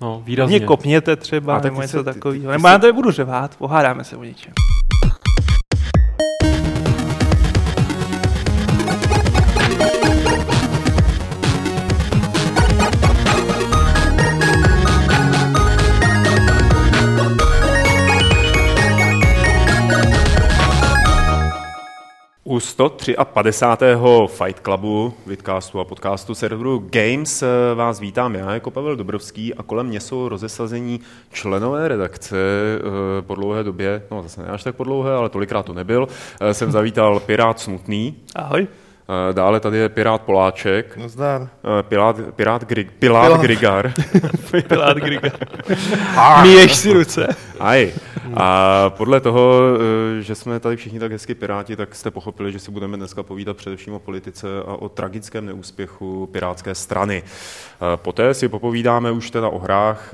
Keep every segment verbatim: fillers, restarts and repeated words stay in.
No, výrazně. Mě kopněte třeba, nebo něco takového. Nebo já to nebudu řevát, pohádáme se o něčem. U sto padesát tři. Fight Clubu, vidcastu a podcastu serveru Games vás vítám já jako Pavel Dobrovský a kolem mě jsou rozesazení členové redakce po dlouhé době, no zase ne až tak po dlouhé, ale tolikrát to nebyl, jsem zavítal Pirát Smutný. Ahoj. Dále tady je Pirát Poláček. Nazdar. Pirát, Pirát, Grig, Pirát Pilát. Grigar. Pirát Grigar. Míješ si ruce. Aj. A podle toho, že jsme tady všichni tak hezky piráti, tak jste pochopili, že si budeme dneska povídat především o politice a o tragickém neúspěchu pirátské strany. Poté si popovídáme už teda o hrách,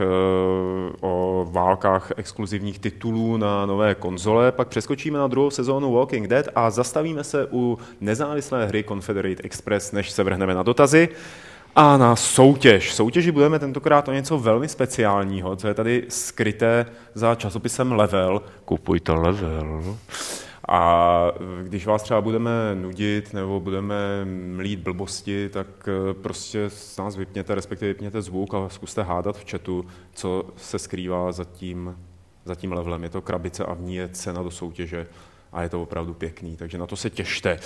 o válkách exkluzivních titulů na nové konzole, pak přeskočíme na druhou sezónu Walking Dead a zastavíme se u nezávislé hry Confederate Express, než se vrhneme na dotazy. A na soutěž. Soutěži budeme tentokrát o něco velmi speciálního, co je tady skryté za časopisem Level. Kupujte Level. A když vás třeba budeme nudit nebo budeme mlít blbosti, tak prostě s nás vypněte, respektive vypněte zvuk a zkuste hádat v chatu, co se skrývá za tím, za tím levelem. Je to krabice a v ní je cena do soutěže. A je to opravdu pěkný, takže na to se těšte.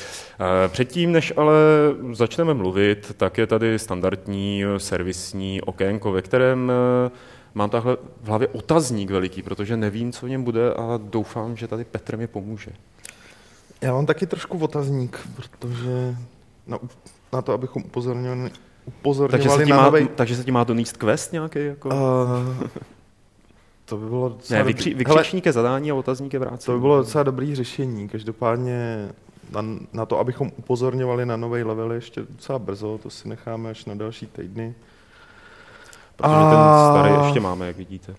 Předtím, než ale začneme mluvit, tak je tady standardní servisní okénko, ve kterém mám takhle v hlavě otazník veliký, protože nevím, co v něm bude a doufám, že tady Petr mi pomůže. Já mám taky trošku otazník, protože na, na to, abychom upozorňovali, upozorňovali na novej... Takže se ti má doníst quest nějaký? Jako? Uh... To by bylo docela... Ne, vykři- vykřičník je zadání a otazník je vrácení. To by bylo docela dobrý řešení. Každopádně na, na to, abychom upozorňovali na novej level ještě docela brzo, to si necháme až na další týdny. Protože a... ten starý ještě máme, jak vidíte.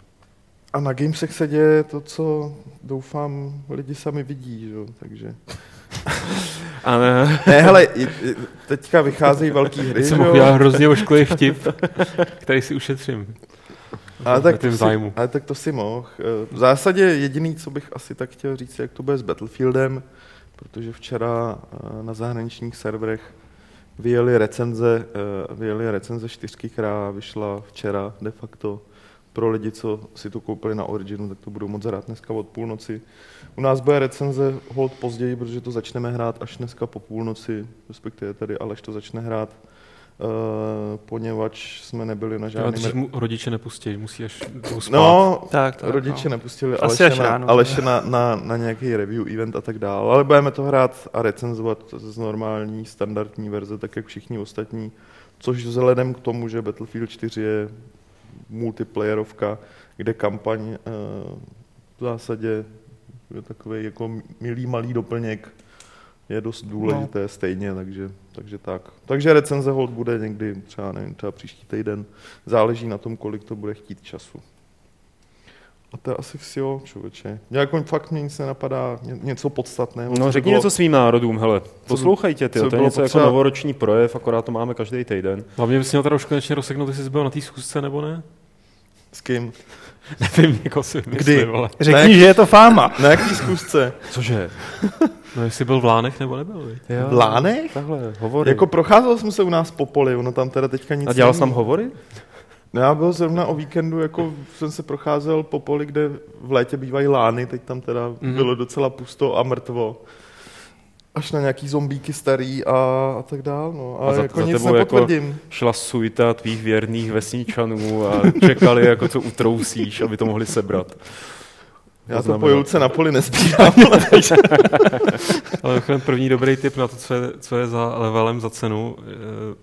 A na Gamesech se děje to, co doufám lidi sami vidí, že? Takže... A ne. ne, hele, teďka vycházejí velký hry. Jsem udělal hrozně ošklivý vtip, který si ušetřím. Ale tak, si, ale tak to si mohl. V zásadě jediný, co bych asi tak chtěl říct, jak to bude s Battlefieldem, protože včera na zahraničních serverech vyjeli recenze, vyjeli recenze čtyřky, která vyšla včera de facto. Pro lidi, co si to koupili na Originu, tak to budou moc hrát dneska od půlnoci. U nás bude recenze hold později, protože to začneme hrát až dneska po půlnoci, respektive tady Aleš to začne hrát. Uh, poněvadž jsme nebyli na žádným... Dřív mu rodiče nepustili, musí až spát. No, tak, tak, rodiče no. nepustili Aleše, na, Aleše na, na, na nějaký review event a tak dále. Ale budeme to hrát a recenzovat z normální, standardní verze, tak jak všichni ostatní. Což vzhledem k tomu, že Battlefield čtyři je multiplayerovka, kde kampaň uh, v zásadě je takový jako milý malý doplněk, je dost důležité no. stejně, takže, takže tak. Takže recenze hold bude někdy, třeba nevím, třeba příští týden. Záleží na tom, kolik to bude chtít času. A to je asi vsio, člověče. Jako fakt mě nic nenapadá, něco podstatného. No řekni bylo... něco svým národům, hele. Poslouchaj tě, ty, to je něco potřeba... jako novoroční projev, akorát to máme každý týden. Hlavně bys měl teda už konečně rozseknout, jestli jsi byl na té schůzce nebo ne? S kým? Nevím, jako si myslím, ale... Řekni, ne, že je to fáma. Na jaký schůzce? Cože? No jestli byl v Lánech nebo nebyl. V Lánech? Takhle, hovory. Jako procházel jsem se u nás po poli, ono tam teda teďka nic. A dělal jsem hovory? No já byl zrovna o víkendu, jako jsem se procházel po poli, kde v létě bývají lány, teď tam teda mm-hmm. bylo docela pusto a mrtvo. Až na nějaký zombíky starý a, a tak dál, no. A, a za, jako za nic nepotvrdím. Jako šla suita tvých věrných vesničanů a čekali, jako co utrousíš, aby to mohli sebrat. Já to po Julce na poli nespírám. Ale první dobrý tip na to, co je, co je za levelem za cenu,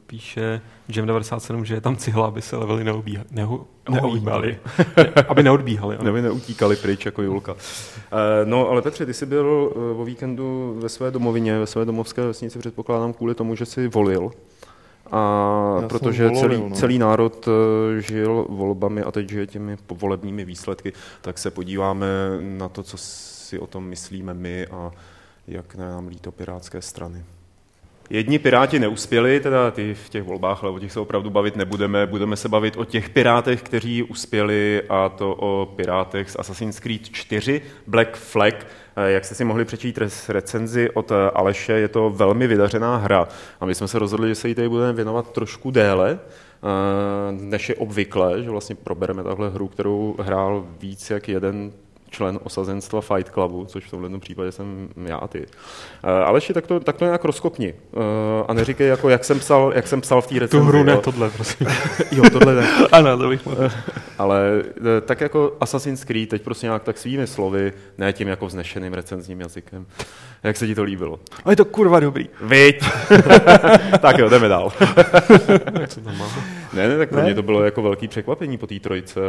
píše Jam devadesát sedm, že je tam cihla, aby se levely neobíha, neho, neobíhali. Aby neodbíhali. Aby neutíkali pryč jako Julka. No ale Petře, ty jsi byl o víkendu ve své domovině, ve své domovské vesnici, předpokládám kvůli tomu, že jsi volil. A já protože volil, celý, no. celý národ žil volbami a teď žije těmi volebními výsledky, tak se podíváme na to, co si o tom myslíme my a jak nám líto pirátské strany. Jedni piráti neuspěli, teda ty v těch volbách, ale o těch se opravdu bavit nebudeme. Budeme se bavit o těch pirátech, kteří uspěli, a to o pirátech z Assassin's Creed čtyři Black Flag. Jak jste si mohli přečít recenzi od Aleše, je to velmi vydařená hra. A my jsme se rozhodli, že se jí tady budeme věnovat trošku déle, než je obvykle, že vlastně probereme tahle hru, kterou hrál víc jak jeden člen osazenstva Fight Clubu, což v tomhle případě jsem já a ty. Aleši, tak to, tak to nějak rozkopni. A neříkej, jako, jak, jsem psal, jak jsem psal v té recenzi. Tu hru ne, tohle, prosím. Jo, tohle ne. Ano, to bych mohl. Ale tak jako Assassin's Creed, teď prostě nějak tak svými slovy, ne tím jako vznešeným recenzním jazykem. Jak se ti to líbilo? A je to kurva dobrý. Viď? Tak jo, jdeme dál. Co tam mám? Ne, ne, tak pro mě to bylo jako velký překvapení po té trojce.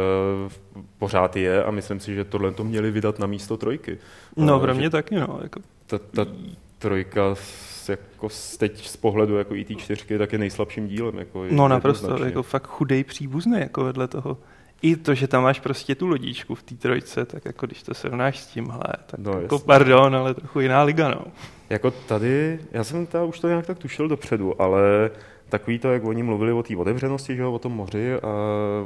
Pořád je a myslím si, že tohle to měli vydat na místo trojky. No, no pro mě taky, no. Jako... Ta, ta trojka z, jako z teď z pohledu jako i té čtyřky tak je nejslabším dílem. Jako no naprosto, jako fakt chudej příbuzný jako vedle toho. I to, že tam máš prostě tu lodičku v té trojce, tak jako když to srovnáš s tímhle, tak no, jako pardon, ale trochu jiná liga, no. Jako tady, já jsem ta už to nějak tak tušil dopředu, ale... Takový to, jak oni mluvili o té otevřenosti, že jo, o tom moři a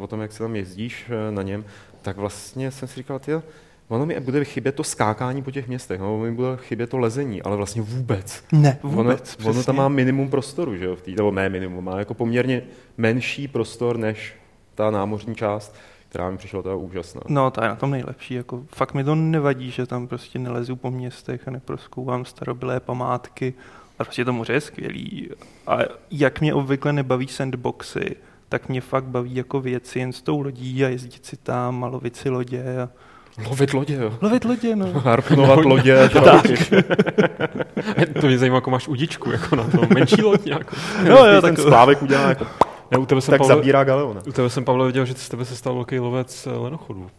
o tom, jak se tam jezdíš na něm, tak vlastně jsem si říkal, tyjo, ono mi bude chybět to skákání po těch městech, no, ono mi bude chybět to lezení, ale vlastně vůbec. Ne, vůbec, ono, ono tam má minimum prostoru, že jo, v tý, nebo ne minimum, má jako poměrně menší prostor než ta námořní část, která mi přišla teda úžasná. No, ta je na tom nejlepší, jako fakt mi to nevadí, že tam prostě nelezu po městech a neprozkoumám starobylé památky. A prostě to moře je skvělý. A jak mě obvykle nebaví sandboxy, tak mě fakt baví jako věci jen s tou lodí a jezdit si tam a lovit si lodě. A... Lovit lodě, jo? Lovit lodě, no. Harpunovat no, lodě. To, tak. To mě zajímá, jako máš udičku jako na to menší loď nějakou. No, no jo, tak ten splávek udělá jako... Já, u tebe jsem tak Pavle... zabírá galeona. U tebe jsem, Pavle, viděl, že z tebe se stal velký lovec lenochodů.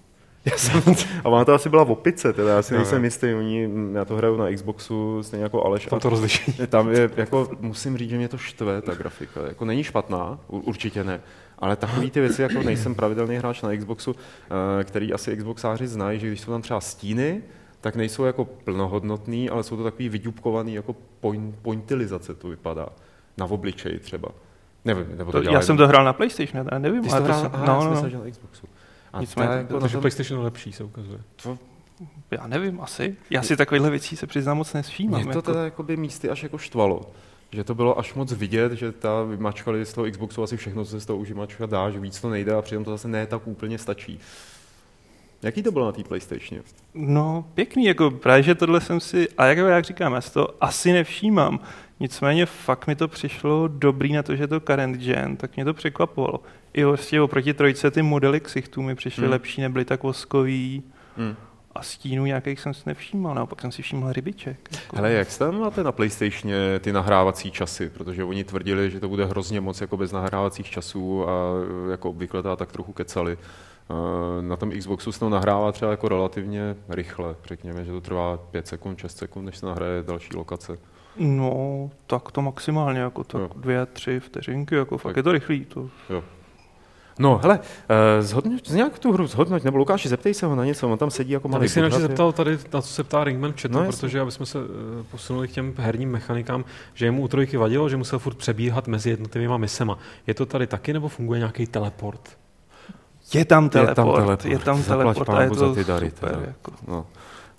Já jsem, a ona to asi byla v opice, teda já si nejsem jistý, oni, já to hraju na Xboxu, stejně jako Aleš. Tam to rozlišení. Tam je, jako, musím říct, že mě to štve, ta grafika. Jako není špatná, určitě ne, ale takové ty věci, jako nejsem pravidelný hráč na Xboxu, který asi Xboxáři znají, že když jsou tam třeba stíny, tak nejsou jako plnohodnotný, ale jsou to takový vyďubkovaný, jako point, pointilizace to vypadá, na obličeji třeba. Nevím, nebo to to, já jsem to hrál na PlayStation, já nevím. Ty jsi to hrál, jsem, aha, no, já jsem no. na Xboxu. A nicméně, jako protože tom... PlayStation je lepší, se ukazuje. To... Já nevím, asi. Já si takovýhle věcí se přiznám moc nevšímám. Mě to jako... teda jakoby místy až jako štvalo. Že to bylo až moc vidět, že ta vymačkali z toho Xboxu asi všechno, co se z toho užimačka dá, že víc to nejde a přitom to zase ne tak úplně stačí. Jaký to bylo na té PlayStationu? No, pěkný, jako právě, že tohle jsem si, a jak, jak říkám, já si to asi nevšímám. Nicméně fakt mi to přišlo dobrý na to, že to current gen, tak mě to překvapovalo. I vlastně oproti trojce ty modely ksichtů mi přišly hmm. lepší, nebyly tak voskový hmm. a stínů nějakých jsem si nevšímal, naopak jsem si všiml rybiček. Jako. Hele, jak tam máte na PlayStationě ty nahrávací časy, protože oni tvrdili, že to bude hrozně moc jako bez nahrávacích časů a jako obvykle tak trochu kecali. Na tom Xboxu se to nahrává třeba jako relativně rychle, řekněme, že to trvá pět sekund, šest sekund, než se nahraje další lokace. No, tak to maximálně, jako tak jo. dvě, tři vteřinky, jako fakt tak. Je to rychlý. To... Jo. No, hele, uh, zhodnoť, nějak tu hru zhodnoť, nebo Lukáši, zeptej se ho na něco, on tam sedí jako malý. Já bych se jinak zeptal tady, na co se ptá Ringman Chat, no, protože abychom se uh, posunuli k těm herním mechanikám, že jemu u trojky vadilo, že musel furt přebíhat mezi jednotlivýma misema. Je to tady taky, nebo funguje nějaký teleport? Je tam teleport, je tam teleport, je tam teleport a je to dary, super. Jako. No.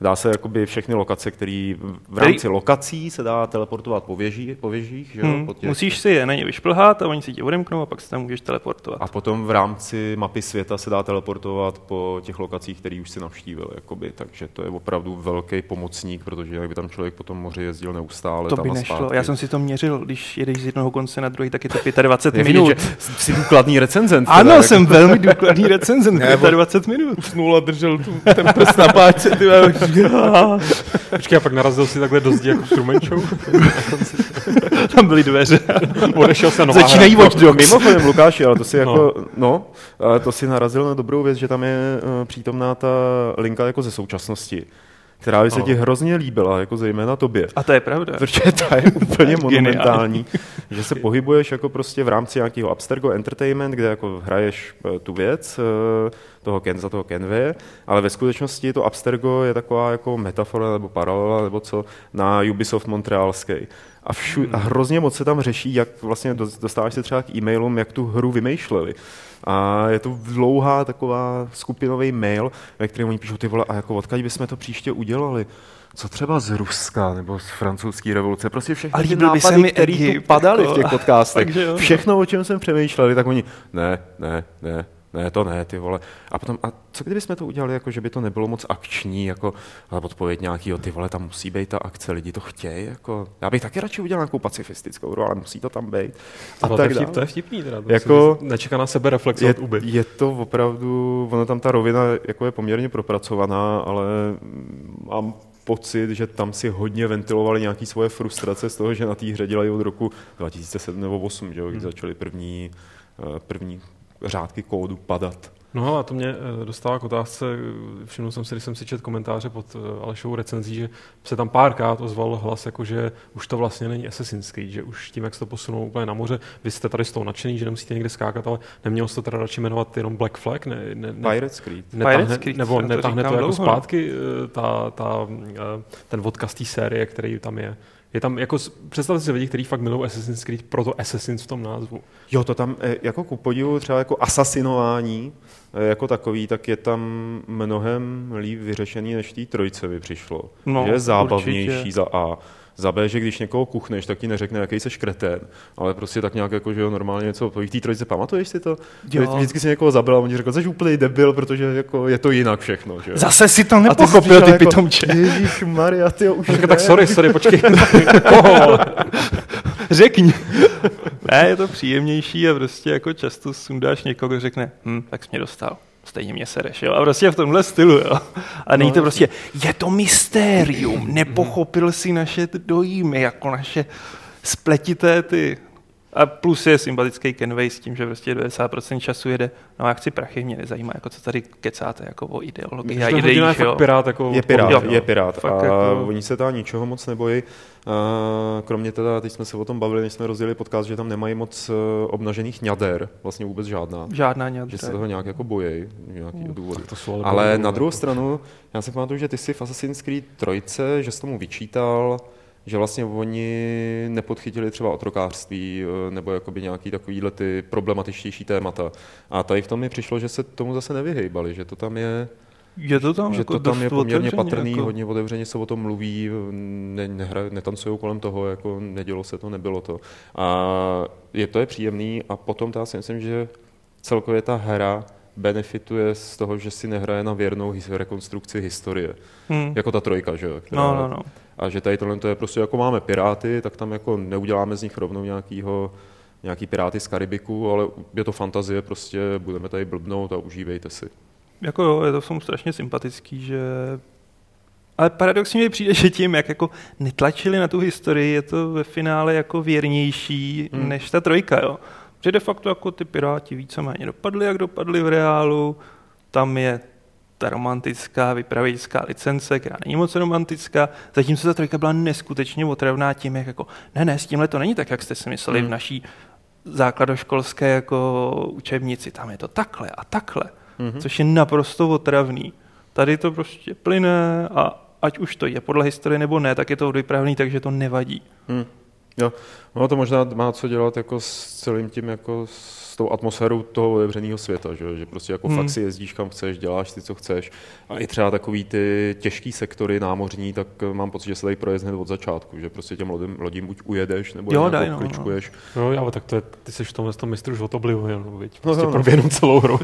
Dá se jakoby všechny lokace, které v rámci který... lokací se dá teleportovat po, věží, po věžích. Že? Hmm. Po těch... Musíš si je na ně vyšplhat a oni si tě odemknou a pak se tam můžeš teleportovat. A potom v rámci mapy světa se dá teleportovat po těch lokacích, které už si navštívil. Jakoby. Takže to je opravdu velký pomocník, protože jak by tam člověk potom moře jezdil neustále. To by tam nešlo. Zpátky. Já jsem si to měřil, když jedeš z jednoho konce na druhý, tak je to dvacet pět minut. Že jsi důkladný recenzent. Teda, ano, jako... jsem velmi důkladný recenzent. Ne, dvacet pět minut. Nula držel tu, ten prst na páče, ty počkej, já pak narazil si takhle do zdi jako Trumančou. Tam byly dveře. Odešel se nohá. Začínají Watch Dogs. Mimochodem, Lukáši, ale to si jako, no. no, to si narazil na dobrou věc, že tam je přítomná ta linka jako ze současnosti, která by se ti hrozně líbila, jako zejména tobě. A to je pravda. Protože ta je úplně monumentální, že se pohybuješ jako prostě v rámci nějakého Absurgo Entertainment, kde jako hraješ tu věc, toho, Ken, za toho Kenvie, ale ve skutečnosti to Abstergo je taková jako metafora nebo paralela nebo co na Ubisoft Montrealský. A, všu, a hrozně moc se tam řeší, jak vlastně dostáváš se třeba k e-mailům, jak tu hru vymýšleli. A je to dlouhá taková skupinový mail, ve kterém oni píšou, ty vole, a jako odkud bychom to příště udělali? Co třeba z Ruska nebo z francouzské revoluce? Prostě všechny ty nápady, které tu padaly v těch podcastech. Všechno, o čem jsem přemýšleli, tak oni ne, ne, ne. Ne, to ne, ty vole. A potom, a co kdyby jsme to udělali, jako, že by to nebylo moc akční, jako, ale odpověď nějakýho, ty vole, tam musí být ta akce, lidi to chtějí, jako. Já bych taky radši udělal nějakou pacifistickou hru, ale musí to tam být. A to, tak vtip, to je vtipný, teda. Jako, nečekaná sebereflexe od Uby. Je to opravdu, ono tam ta rovina jako je poměrně propracovaná, ale mám pocit, že tam si hodně ventilovali nějaké svoje frustrace z toho, že na té hře dělají od roku dva tisíce sedm nebo dva tisíce osm, že jo, když hmm. začaly první, první řádky kódu padat. No a to mě dostává k otázce, všimnul jsem si, když jsem si četl komentáře pod Alešovou recenzí, že se tam párkrát ozval hlas, jako že už to vlastně není Assassin's Creed, že už tím, jak se to posunou úplně na moře, vy jste tady z toho nadšený, že nemusíte někde skákat, ale nemělo se to teda radši jmenovat jenom Black Flag? Ne, ne, ne, Pirates Creed. Netahne, nebo netahne to, to jako zpátky ta, ta, ten odkaz té série, který tam je. Je tam, jako, představte si lidi, kteří fakt milují Assassin's Creed, proto Assassins v tom názvu. Jo, to tam, jako ku podivu, třeba jako asasinování, jako takový, tak je tam mnohem líp vyřešený, než té trojce by přišlo. No, že je zábavnější určitě. za A. Za B, že když někoho kuchneš, tak ti neřekne, jaký jsi kretén, ale prostě tak nějak jako, že jo, normálně něco odpoví. Tý trojice, pamatuješ si to? Jo. Vždycky si někoho zabil a on ti řekl, jsi úplný debil, protože jako je to jinak všechno, že jo. Zase si to nepochopil, ty pitomče. Ježišmarja, ty jo, už ne. Tak sorry, sorry, počkej. Řekni. Ne, je to příjemnější a prostě jako často sundáš někoho, kdo řekne, hm, tak jsi mě dostal. Stejně mě sereš, jo? A prostě v tomhle stylu, jo? A není to prostě, je to mystérium, nepochopil si naše dojmy, jako naše spletité ty. A plus je sympatický Kenway s tím, že prostě devadesát procent času jede, no já chci prachy, mě nezajímá, jako co tady kecáte, jako o ideologii. Já ideí, je fakt pirát, jako je pirát, jo, je pirát. Fakt, a jako... oni se teda ničeho moc nebojí. Kromě teda, teď jsme se o tom bavili, než jsme rozdělili podcast, že tam nemají moc obnažených ňader, vlastně vůbec žádná. Žádná ňader. Že se toho nějak jako bojí, nějaký mm. důvody. Ale, ale na druhou stranu, já si pamatuju, že ty jsi v Assassin's Creed trojce, že jsi tomu vyčítal, že vlastně oni nepodchytili třeba otrokářství nebo jakoby nějaký takovýhle ty problematičtější témata. A tady v tom mi přišlo, že se tomu zase nevyhejbali, že to tam je... Je to tam, že jako to tam je poměrně patrný, jako... hodně otevřeně se o tom mluví, ne, nehra, netancují kolem toho, jako nedělo se to, nebylo to. A je to je příjemný a potom já si myslím, že celkově ta hra benefituje z toho, že si nehraje na věrnou rekonstrukci historie. Hmm. Jako ta trojka, že jo? Která... No, no, no. A že tady tohle to je prostě, jako máme piráty, tak tam jako neuděláme z nich rovnou nějakýho, nějaký piráty z Karibiku, ale je to fantazie, prostě budeme tady blbnout a užívejte si. Jako jo, je to v tom strašně sympatický, že... Ale paradoxně mi přijde, že tím, jak jako netlačili na tu historii, je to ve finále jako věrnější hmm. než ta trojka, jo. Že de facto jako ty piráti víceméně dopadli, jak dopadli v reálu, tam je... ta romantická vypravěčská licence, která není moc romantická, zatímco ta trojka byla neskutečně otravná tím, jak jako ne, ne, s tímhle to není tak, jak jste si mysleli hmm. v naší základoškolské jako učebnici, tam je to takhle a takhle, hmm. což je naprosto otravný. Tady to prostě plyne a ať už to je podle historie nebo ne, tak je to vypravný, takže to nevadí. Hmm. Jo, no to možná má co dělat jako s celým tím jako s... s tou atmosférou toho otevřeného světa, že, že prostě jako hmm. fakt si jezdíš kam chceš, děláš ty, co chceš. A i třeba takový ty těžký sektory námořní, tak mám pocit, že se tady projezd hned od začátku, že prostě těm lodím, lodím buď ujedeš, nebo jo, daj, no, kličkuješ. No, ale tak to je, ty seš v tomhle tom mistru život oblivil, viď? Prostě no, no, proběhnu celou hru.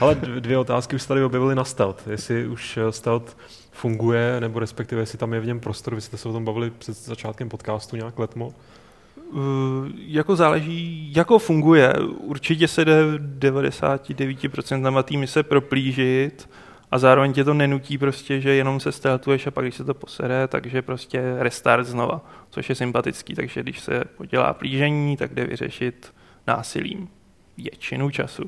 Ale dvě otázky už se tady objevily na stealth. Jestli už stealth funguje, nebo respektive jestli tam je v něm prostor, vy jste se o tom bavili před začátkem podcastu nějak letmo. Jako záleží, jako funguje. Určitě se jde devadesát devět procent té mise proplížit a zároveň tě to nenutí prostě, že jenom se stealthuješ a pak, když se to posere, takže prostě restart znova, což je sympatický. Takže když se podělá plížení, tak jde vyřešit násilím většinu času.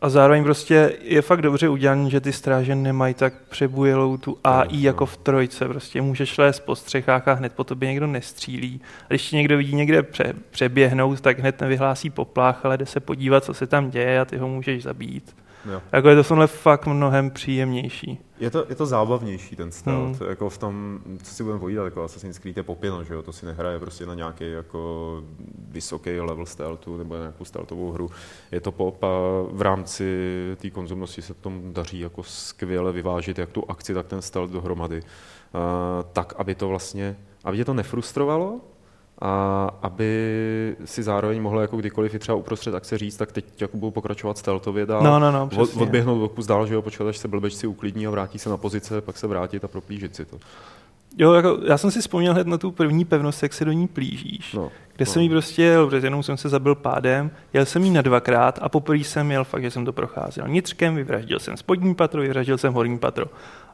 A zároveň prostě je fakt dobře udělaný, že ty stráže nemají tak přebujelou tu á í jako v trojce. Prostě můžeš lézt po střechách a hned po tobě někdo nestřílí. A když tě někdo vidí někde pře- přeběhnout, tak hned nevyhlásí poplach, ale jde se podívat, co se tam děje a ty ho můžeš zabít. Jo. Jako je to tohle fakt mnohem příjemnější. Je to, je to zábavnější ten styl, hmm. jako v tom, co si budeme povídat, jako Assassin's Creed je popino, že jo, to si nehraje prostě na nějaký jako vysoký level stealthu nebo na nějakou stealthovou hru. Je to pop a v rámci té konzumnosti se tomu daří jako skvěle vyvážit jak tu akci, tak ten stealth dohromady. Uh, tak, aby to vlastně, aby tě to nefrustrovalo, a aby si zároveň mohla jako kdykoliv i třeba uprostřed akce říct, tak teď jako budu pokračovat stealthově dál, no, no, no, odběhnout do kus dál, že jo, počkat, až se blbečci uklidní a vrátí se na pozice, pak se vrátit a proplížit si to. Jo, jako, já jsem si vzpomněl hned na tu první pevnost, jak se do ní plížíš, no, kde no. jsem jí prostě jel, protože jenom jsem se zabil pádem, jel jsem jí na dvakrát a poprvé jsem jel fakt, že jsem to procházel nitřkem, vyvraždil jsem spodní patro, vyvraždil jsem horní patro.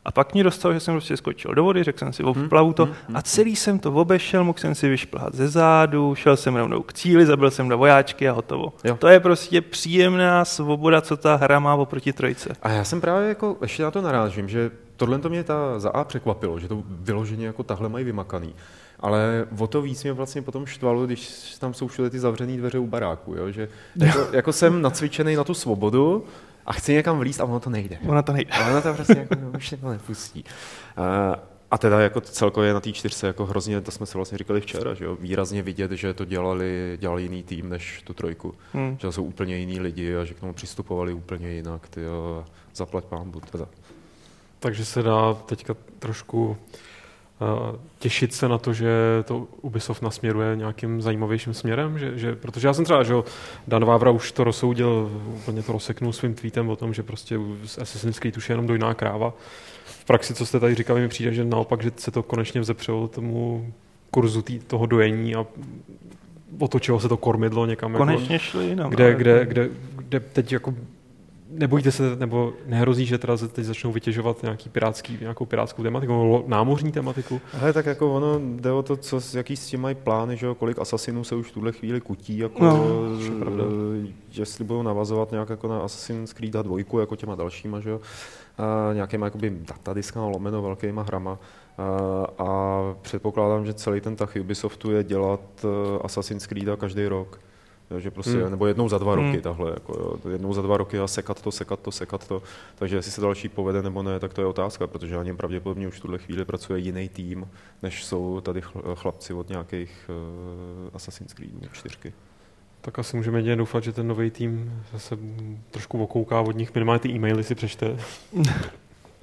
A pak mě dostalo, že jsem prostě skočil do vody, řekl jsem si, obplavu to a celý jsem to obešel, mohl jsem si vyšplhat ze zádu, šel jsem rovnou k cíli, zabil jsem dva vojáčky a hotovo. Jo. To je prostě příjemná svoboda, co ta hra má oproti trojce. A já jsem právě jako, ještě na to narážím, že tohle to mě ta za A překvapilo, že to vyloženě jako tahle mají vymakaný. Ale o to víc mě vlastně potom štvalo, když tam jsou všude ty zavřený dveře u baráku, jo? Že jako, jako jsem nacvičený na tu svobodu, a chci někam vlízt a ono to nejde. Ono to nejde. A ono to prostě jako, no, už to nepustí. A, a teda jako celkově na té čtyřce jako hrozně, to jsme se vlastně říkali včera, že jo, výrazně vidět, že to dělali, dělali jiný tým než tu trojku. Hmm. Že to jsou úplně jiný lidi a že k tomu přistupovali úplně jinak. Ty jo, zaplať pánbu teda. Takže se dá teďka trošku uh, těšit se na to, že to Ubisoft nasměruje nějakým zajímavějším směrem, že, že, protože já jsem třeba, že Dan Vávra už to rozsoudil, úplně to rozseknul svým tweetem o tom, že prostě Assassin's Creed už je jenom dojná kráva. V praxi, co jste tady říkali, mi přijde, že naopak, že se to konečně vzepřelo tomu kurzu tý, toho dojení a otočilo se to kormidlo někam. Konečně jako, šli jinam. Kde, kde, kde, kde teď jako nebojíte se, nebo nehrozí, že teda teď začnou vytěžovat nějaký pirátský, nějakou pirátskou tematiku, námořní tematiku? Hele, tak jako ono jde o to, co, jaký s tím mají plány, že jo, kolik asasinů se už v tuhle chvíli kutí, jako, no, jestli budou navazovat nějak jako na Assassin's Creed dva, jako těma dalšíma, že jo, a nějakýma jakoby datadiskama lomeno velkýma hrama. A, a předpokládám, že celý ten tah Ubisoftu je dělat Assassin's Creed každý rok. Že prostě, hmm. nebo jednou za dva roky hmm. tahle, jako, jednou za dva roky a sekat to, sekat to, sekat to, takže jestli se další povede nebo ne, tak to je otázka, protože na něm pravděpodobně už v tuhle chvíli pracuje jiný tým, než jsou tady chlapci od nějakých uh, Assassin's Creedů čtyřky. Tak asi můžeme jedině doufat, že ten nový tým zase trošku okouká od nich, minimálně ty e-maily si přečte.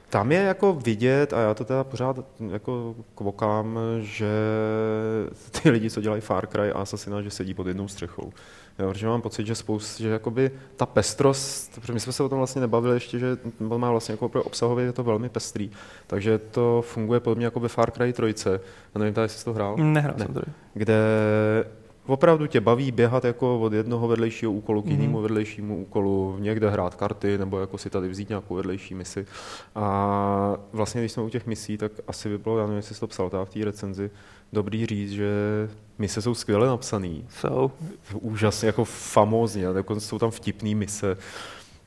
Tam je jako vidět, a já to teda pořád jako kvokám, že ty lidi, co dělají Far Cry a Assassina, že sedí pod jednou střechou. Jo, protože mám pocit, že spousta, že jakoby ta pestrost, protože my jsme se o tom vlastně nebavili ještě, že on má vlastně jako obsahově je to velmi pestrý, takže to funguje podobně jako ve Far Cry tři. Já nevím, tady, jestli jsi to hrál? Nehrál ne. jsem tady. Kde opravdu tě baví běhat jako od jednoho vedlejšího úkolu k jinému mm. vedlejšímu úkolu, někde hrát karty nebo jako si tady vzít nějakou vedlejší misi. A vlastně když jsme u těch misí, tak asi by bylo, já nevím, jestli jsi to psal v té recenzi, dobrý říct, že mise jsou skvěle napsaný. Jsou. Úžasně, jako famózně, jsou tam vtipný mise.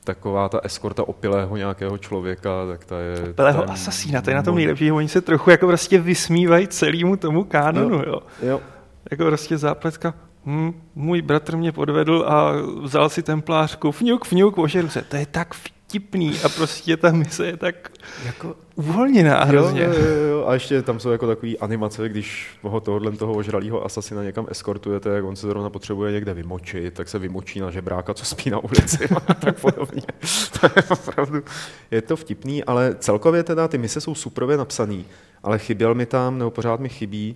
Taková ta eskorta opilého nějakého člověka, tak ta je... Opilého asasína, to je na tom nejlepší, oni se trochu jako prostě vysmívají celému tomu kánonu, jo. jo. jo. Jako prostě zápletka, hm, můj bratr mě podvedl a vzal si templářku, fňuk, fňuk, ožeru se, to je tak vtipný a prostě ta mise je tak jako uvolněná hrozně. Jo, jo, jo. A ještě tam jsou jako takový animace, když ho tohohle toho ožralýho asasina někam eskortujete, jak on se zrovna potřebuje někde vymočit, tak se vymočí na žebráka, co spí na ulici a tak podobně. To je opravdu, je to vtipný, ale celkově teda ty mise jsou suprově napsaný, ale chyběl mi tam, nebo pořád mi chybí,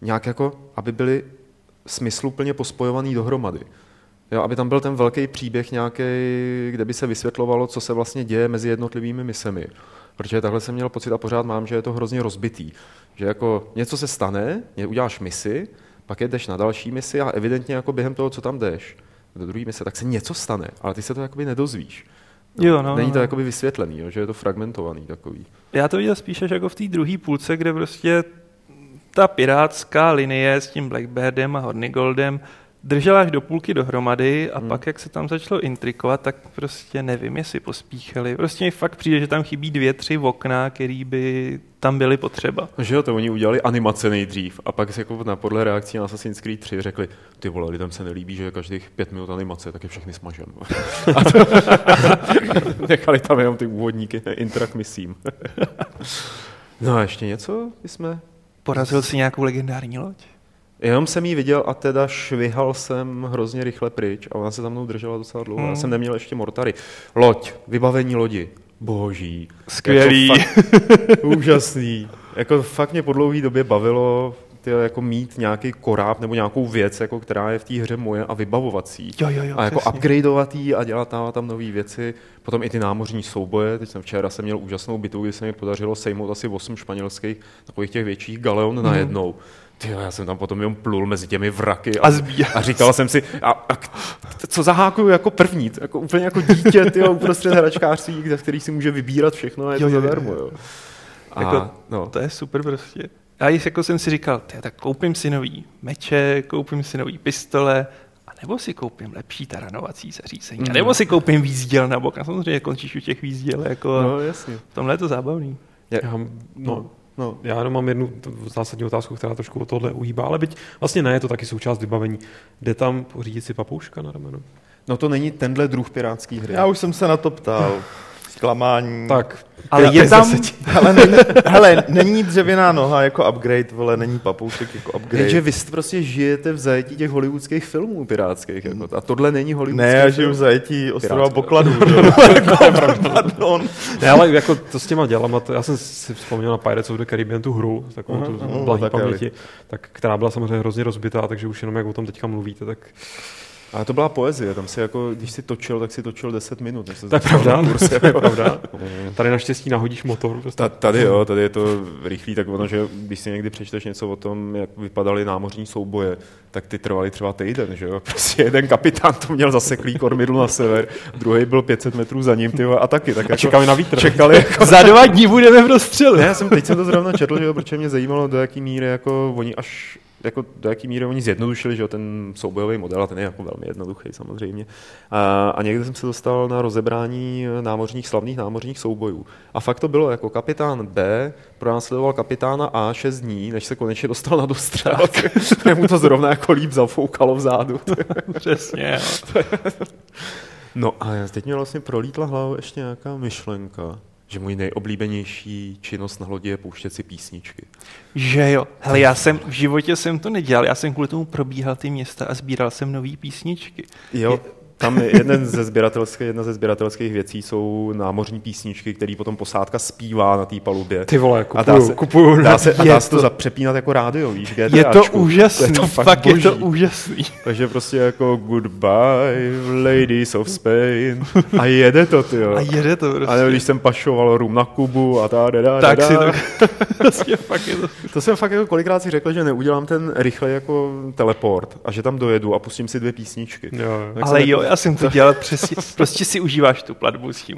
nějak jako, aby byly smysluplně pospojovaný dohromady. Jo, aby tam byl ten velký příběh nějaký, kde by se vysvětlovalo, co se vlastně děje mezi jednotlivými misemi. Protože takhle jsem měl pocit a pořád mám, že je to hrozně rozbitý. Že jako něco se stane, uděláš misi, pak jedeš na další misi a evidentně jako během toho, co tam jdeš, do druhé mise, tak se něco stane, ale ty se to jakoby nedozvíš. No, jo, no, není to jakoby vysvětlený, jo, že je to fragmentovaný takový. Já to viděl spíše jako v té druhé půlce, kde prostě ta pirátská linie s tím Blackbeardem a Hornigoldem držela až do půlky dohromady a hmm. pak, jak se tam začalo intrikovat, tak prostě nevím, jestli pospíchali. Prostě mi fakt přijde, že tam chybí dvě, tři okna, který by tam byly potřeba. Že jo, to oni udělali animace nejdřív a pak se jako na podle reakcí na Assassin's Creed tři řekli, ty vole, lidem se nelíbí, že každých pět minut animace, tak je všechny smažem. A to... nechali tam jenom ty úvodníky, intrak misím. No a ještě něco jsme... Porazil si nějakou legendární loď? Jenom jsem ji viděl a teda švihal jsem hrozně rychle pryč a ona se za mnou držela docela dlouho. Hmm. Já jsem neměl ještě mortary. Loď, vybavení lodi. Boží. Skvělý. Jako fakt, úžasný. Jako fakt mě po dlouhý době bavilo tyjo, jako mít nějaký koráb nebo nějakou věc, jako, která je v té hře moje a vybavovací. Jo, jo, jo, a jako upgradeovat jí a dělat tam, tam nové věci. Potom i ty námořní souboje. Teď jsem včera jsem měl úžasnou bitvu, kdy se mi podařilo sejmout asi osm španělských takových těch větších galeon hmm. najednou. Tyjo, já jsem tam potom jenom plul mezi těmi vraky a, a, a říkal jsem si, a, a k, co zahákuju jako první, jako, úplně jako dítě, tyjo, uprostřed hračkářství, za který si může vybírat všechno a je jo, to zadarmo. Jako, no. To je super prostě. A již jako jsem si říkal, tyjo, tak koupím si nový meče, koupím si nový pistole, a nebo si koupím lepší taranovací zařízení, mm. a nebo si koupím výzděl na bok. A samozřejmě končíš u těch výzděl, jako no, jasně. V tomhle je to zábavný. Já, já, no. No. No, já jenom mám jednu zásadní otázku, která trošku od tohle uhýbá, ale byť vlastně ne, je to taky součást vybavení. Jde tam pořídit si papouška na rameno? No to není tenhle druh pirátský hry. Já už jsem se na to ptal. Zklamání. Tak. Ale je, je tam, ale není, hele, není dřevěná noha jako upgrade, vole, není papoušek jako upgrade. Takže vy prostě žijete v zajetí těch hollywoodských filmů pirátských. Jako, a tohle není hollywoodský film. Ne, já žiju v zajetí Ostrova Bokladu. Pardon. Ne, ale jako to s těma dělama, to, já jsem si vzpomněl na Pirates of the Caribbean, tu hru, takovou tu uh-huh, blahý tak paměti, tak, která byla samozřejmě hrozně rozbitá, takže už jenom jak o tom teďka mluvíte, tak... Ale to byla poezie, tam si jako, když si točil, tak si točil deset minut. To je pravda, kurz, je pravda. Tady naštěstí nahodíš motor. Prostě. Tady jo, tady je to rychlý, tak ono, že když si někdy přečteš něco o tom, jak vypadaly námořní souboje, tak ty trvaly třeba týden, že jo. Prostě jeden kapitán to měl zaseklý kormidlo na sever, druhý byl pět set metrů za ním, ty jo, a taky. Tak a jako čekali na vítr. Čekali jako... Za dva dní budeme v rozstřelu. Ne, já jsem teď jsem to zrovna četl, že jo, protože mě zajímalo, do jaký míry jako oni až... Jako do jaký míry oni zjednodušili, že jo, ten soubojový model, a ten je jako velmi jednoduchý samozřejmě. A, a někdy jsem se dostal na rozebrání námořních, slavných námořních soubojů. A fakt to bylo jako kapitán B pronásledoval kapitána A šest dní, než se konečně dostal na dostřel. Mu to zrovna jako líp zafoukalo vzadu. Přesně. No a teď mě vlastně prolítla hlavou ještě nějaká myšlenka, že můj nejoblíbenější činnost na lodi je pouštět si písničky. Že jo. Hele, já jsem v životě jsem to nedělal. Já jsem kvůli tomu probíhal ty města a sbíral jsem nový písničky. Jo, tam jeden ze sběratelských, jedna ze sběratelských věcí jsou námořní písničky, které potom posádka zpívá na té palubě. Ty vole, kupuju, a dá se, kupuju. Dá se, a dá se to, to přepínat jako rádio, víš, GTAčku. Je to úžasný, to je to fakt, fakt je to úžasný. Takže prostě jako goodbye, ladies of Spain. A jede to, ty jo. A jede to prostě. A nebo když jsem pašoval rum na Kubu a ta da tak si to prostě fakt je to. To jsem fakt jako kolikrát si řekl, že neudělám ten rychle jako teleport a že tam dojedu a pustím si dvě písničky. Jo, ale jo, já jsem to dělal přesně. Prostě si užíváš tu platbu s tím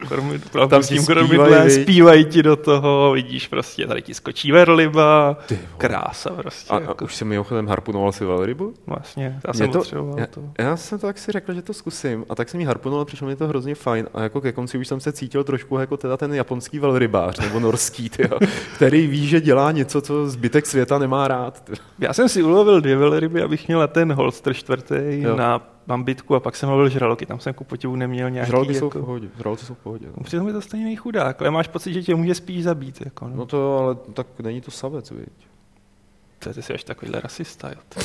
kormidlem, zpívají ti do toho, vidíš prostě, tady ti skočí velryba, krása prostě. A, jako. A už jsi mimochodem harpunoval si velrybu? Vlastně, já jsem to, já, to. Já jsem to tak si řekl, že to zkusím a tak jsem ji harpunoval, přišlo mi to hrozně fajn a jako ke konci už jsem se cítil trošku jako teda ten japonský velrybář nebo norský, tyjo, který ví, že dělá něco, co zbytek světa nemá rád. Tyjo. Já jsem si ulovil dvě velryby, abych měl ten holster čtvrtý na bambitku a pak jsem lovil žraloky, tam jsem ku potivu neměl nějaký... Žraloky jako... jsou v pohodě, žraloky jsou v pohodě. No. Přitom je to stejně nejchudák, ale máš pocit, že tě může spíš zabít. Jako, no. no to, ale tak není to savec, viď? To ty jsi až takovýhle rasista, jo.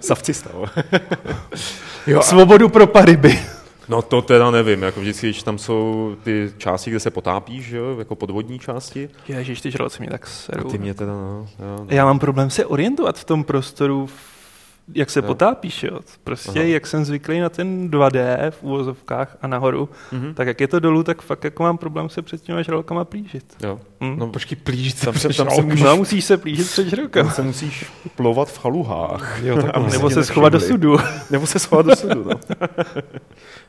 Savcista, jo. Svobodu pro paryby. No to teda nevím, jako vždycky, když tam jsou ty části, kde se potápíš, jo, jako podvodní části. Ježiš, ty žraloci mě tak serou. A ty mě teda, no, jo, no. Já mám problém se orientovat v tom prostoru. jak se no. potápíš, jo? Prostě Aha. jak jsem zvyklý na ten dva dé v úvozovkách a nahoru, mm-hmm. tak jak je to dolů, tak fakt jako mám problém se před těma žralkama plížit. Jo. Mm? No počkej, plížit se před žralkama. No, musíš se plížit před žralkama. Se musíš plouvat v chaluhách. Jo, tak nebo se schovat do sudu. Nebo se schovat do sudu, no.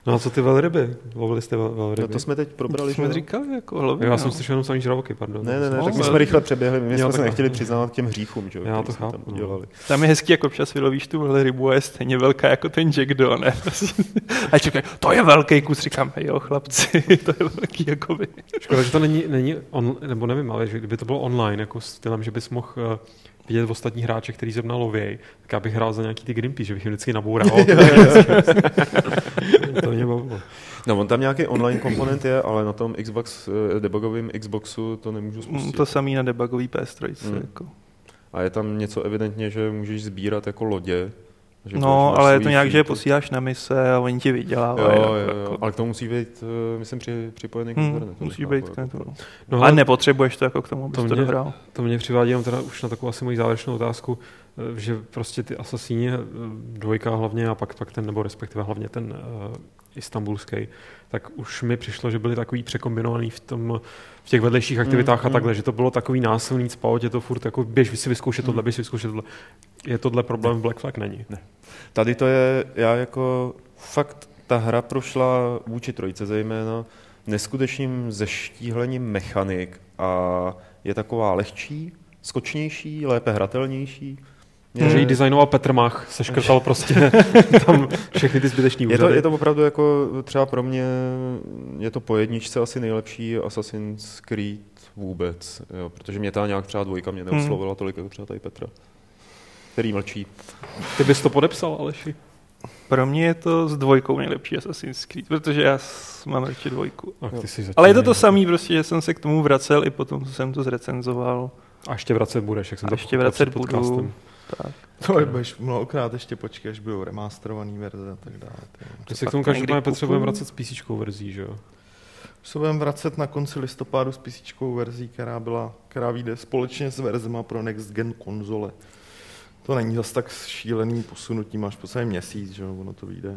No a co ty velryby? Lovili jste velryby? No to jsme teď probrali. Jsme říkali jako hlavně. Já jsem slyšel jenom samý žraloky, pardon. Ne, ne, ne, tak my jsme rychle přeběhli, my jsme se nechtěli přiznávat k těm hříchům, že jo. Já to chápu. Tam je hezký jako občas vylovíš tuhle rybu a je stejně velká jako ten Jack Donner. A čekaj, to je velký kus, říkám, jo chlapci, to je velký jako vy. Škoda, že to není, není on, nebo nevím, ale že kdyby to bylo online, jako stylem, že bys mohl uh, vidět v ostatní hráče, který zrovna lověj, tak já bych hrál za nějaký ty Greenpeace, že bych jim vždycky naboural. To mě bavilo. No, on tam nějaký online komponent je, ale na tom Xbox, debugovým Xboxu to nemůžu spustit. To samý na debugový P S tři. Mm. Jako. A je tam něco evidentně, že můžeš sbírat jako lodě. Že no, ale je to nějak, že je posíláš na mise a oni ti vydělávají. Jo, jo, jo, jako. Ale k tomu musí být, myslím, při, připojený k internetu. Hmm, musí být k internetu. No, ale nepotřebuješ to jako k tomu, abys to, to mě, dohrál. To mě přivádí jenom teda už na takovou asi moji závěrečnou otázku, že prostě ty asasíni, dvojka hlavně a pak, pak ten, nebo respektive hlavně ten uh, istanbulský, tak už mi přišlo, že byli takový překombinovaný v tom v těch vedlejších aktivitách mm, a takhle, mm. že to bylo takový násilný spaut, je to furt jako běž si vyzkoušet tohle, běž si vyzkoušet tohle. Je tohle problém v Black Flag? Není. Ne. Tady to je, já jako fakt, ta hra prošla vůči trojice zejména neskutečným zeštíhlením mechanik a je taková lehčí, skočnější, lépe hratelnější. Je... Že ji designoval Petr Mach, seškrtal prostě tam všechny ty zbytečný úřady. Je to, je to opravdu jako třeba pro mě, je to po jedničce asi nejlepší Assassin's Creed vůbec, jo, protože mě ta nějak třeba dvojka mě neoslovila hmm. tolik jako třeba tady Petra, který mlčí. Ty bys to podepsal, Aleši? Pro mě je to s dvojkou nejlepší Assassin's Creed, protože já mám radši dvojku. Ale je to to samý prostě, že jsem se k tomu vracel i potom, co jsem to zrecenzoval. A ještě vracet budeš, jak jsem to pod podcastem. Tak. To je budeš mnohokrát ještě počkej, až budou remasterovaný verze a tak dále. Ty se k tomu každopádně kupu... potřebujeme vracet s písíčkou verzí, že jo? Se budeme vracet na konci listopadu s písíčkou verzí, která byla, která vyjde společně s verzema pro next gen konzole. To není zase tak šílený posunutí, máš po celém měsíc, že jo, ono to vyjde.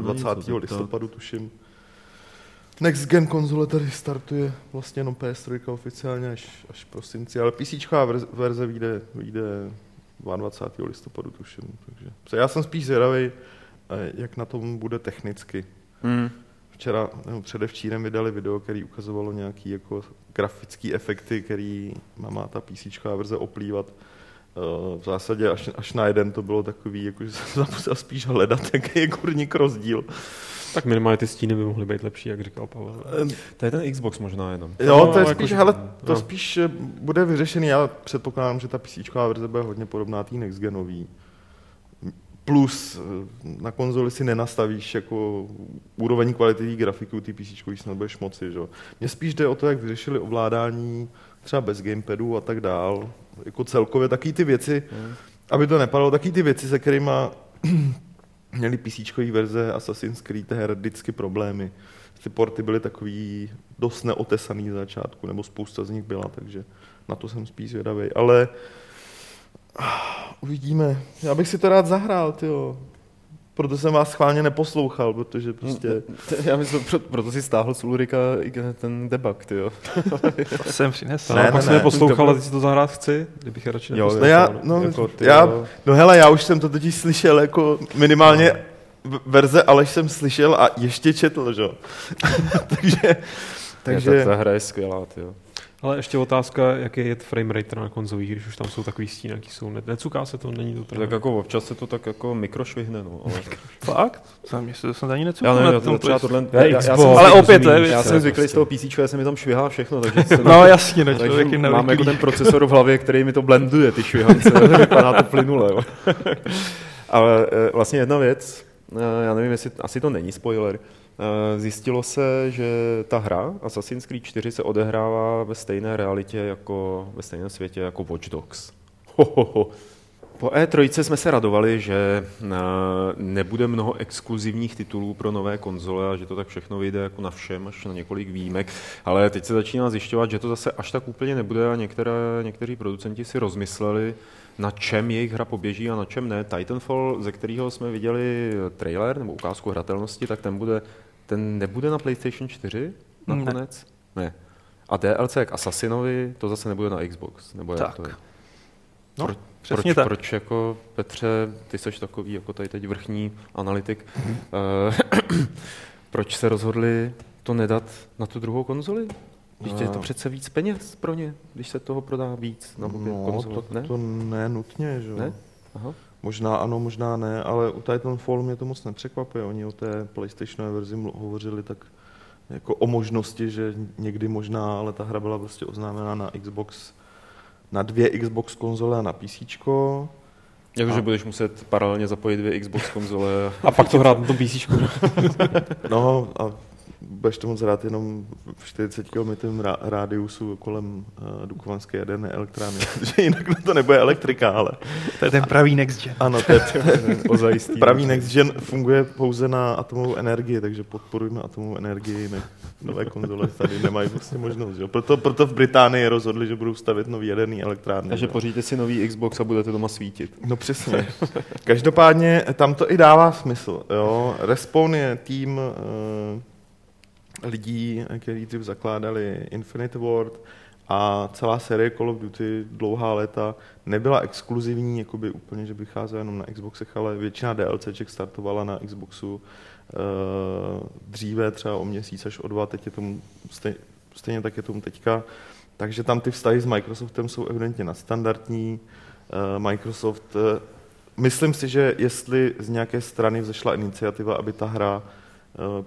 dvacátého listopadu tuším. Next gen konzole tady startuje vlastně jenom P S tři oficiálně až, až prosinci, ale písíčková verze vyjde, vyjde dvacátého druhého listopadu tuším. Takže já jsem spíš zvědavý, jak na tom bude technicky. Mm. Včera, nebo předevčírem vydali video, který ukazovalo nějaký jako grafický efekty, který má ta písíčková verze oplývat. V zásadě až, až na jeden to bylo takový, jako, že jsem musel spíš hledat, jaký je kurník rozdíl. Tak minimálně ty stíny by mohly být lepší, jak říkal Pavel. To je ten Xbox možná jenom. Jo, to, je spíš, jako, hele, to no. spíš bude vyřešený. Já předpokládám, že ta PCčková verze bude hodně podobná tý nextgenový. Plus na konzoli si nenastavíš jako úroveň kvality grafiky, ty PCčkový snad budeš moci. Že? Mně spíš jde o to, jak vyřešili ovládání třeba bez gamepadu a tak dál. Jako celkově taky ty věci, hmm. aby to nepadalo, taky ty věci, se kterými měli písíčkový verze Assassin's Creed her vždycky problémy. Ty porty byly takový dost neotesaný z začátku, nebo spousta z nich byla, takže na to jsem spíš zvědavý. Ale uvidíme. Já bych si to rád zahrál, tyjo. Proto jsem vás schválně neposlouchal, protože prostě... Já myslím, proto, proto si stáhl z Ulrika ten debug, ty jo. To jsem přinesl. Ne, ne, pak jsem neposlouchal, ale ty si to zahrát chci, kdybych je radši neposlouchal. Já, no, jako, já, no hele, já už jsem to totiž slyšel, jako minimálně no. verze Aleš jsem slyšel a ještě četl, že jo. takže... takže... Je, ta, ta hra je skvělá, ty jo. Ale ještě otázka, jaký je frame rate na konzolích, když už tam jsou takový stíny, jaký jsou. Necuká se to, není to trvá. Tak jako občas se to tak jako mikrošvihne, no. Ale... Fakt? Zámě se to snad ani necukám. Já nevím, třeba tohle... Já, já, já ale opět, ne? Já jsem zvyklý z toho písíčka, já se mi tam švihá všechno, takže... Jsem... No jasně, no člověk jim nevyklí. Mám jako ten procesor v hlavě, který mi to blenduje, ty švihance, vypadá to plynule, jo. Ale vlastně jedna věc, já nevím, jestli asi to není spoiler. Zjistilo se, že ta hra Assassin's Creed čtyři se odehrává ve stejné realitě, jako ve stejném světě jako Watch Dogs. Ho, ho, ho. Po E tři jsme se radovali, že nebude mnoho exkluzivních titulů pro nové konzole a že to tak všechno vyjde jako na všem, až na několik výjimek, ale teď se začíná zjišťovat, že to zase až tak úplně nebude a některé, někteří producenti si rozmysleli, na čem jejich hra poběží a na čem ne. Titanfall, ze kterého jsme viděli trailer nebo ukázku hratelnosti, tak ten bude, ten nebude na PlayStation čtyři nakonec? Ne. ne. A D L C k Assassinovi, to zase nebude na Xbox. Nebo tak. Jak to je? No, Pro, přesně proč, tak. Proč jako, Petře, ty jsi takový jako tady teď vrchní analytik, uh, proč se rozhodli to nedat na tu druhou konzoli? Když je to přece víc peněz pro ně, když se toho prodá víc na obě no, konzole, to, ne? to ne nutně, že jo. Možná ano, možná ne, ale u Titanfallu mě to moc nepřekvapuje. Oni o té PlayStationové verzi hovořili tak jako o možnosti, že někdy možná, ale ta hra byla prostě oznámena na Xbox, na dvě Xbox konzole a na PCčko. Jakože a... budeš muset paralelně zapojit dvě Xbox konzole. A pak to hrát na tom PCčku. No a budeš to moc rád jenom v čtyřicet kilometrů rádiusu kolem uh, Dukovanské jaderné elektrárny, protože jinak no to nebude elektrika, ale... To je ten pravý next gen. Ano, to je ozajistý. Pravý next gen funguje pouze na atomovou energii, takže podporujeme atomovou energii, ne, nové konzole tady nemají vlastně možnost. Že? Proto, proto v Británii rozhodli, že budou stavět nový jaderný elektrárny. Takže poříďte si nový Xbox a budete doma svítit. No přesně. Každopádně tam to i dává smysl. Jo? Respawn je tým... Uh, lidí, kteří dřív zakládali Infinite Ward a celá série Call of Duty dlouhá léta nebyla exkluzivní, jakoby úplně, že vycházela jenom na Xboxech, ale většina DLCček startovala na Xboxu uh, dříve, třeba o měsíc až o dva, teď je tomu, stej, stejně tak je tomu teďka. Takže tam ty vztahy s Microsoftem jsou evidentně nadstandardní. Uh, Microsoft, uh, myslím si, že jestli z nějaké strany vzešla iniciativa, aby ta hra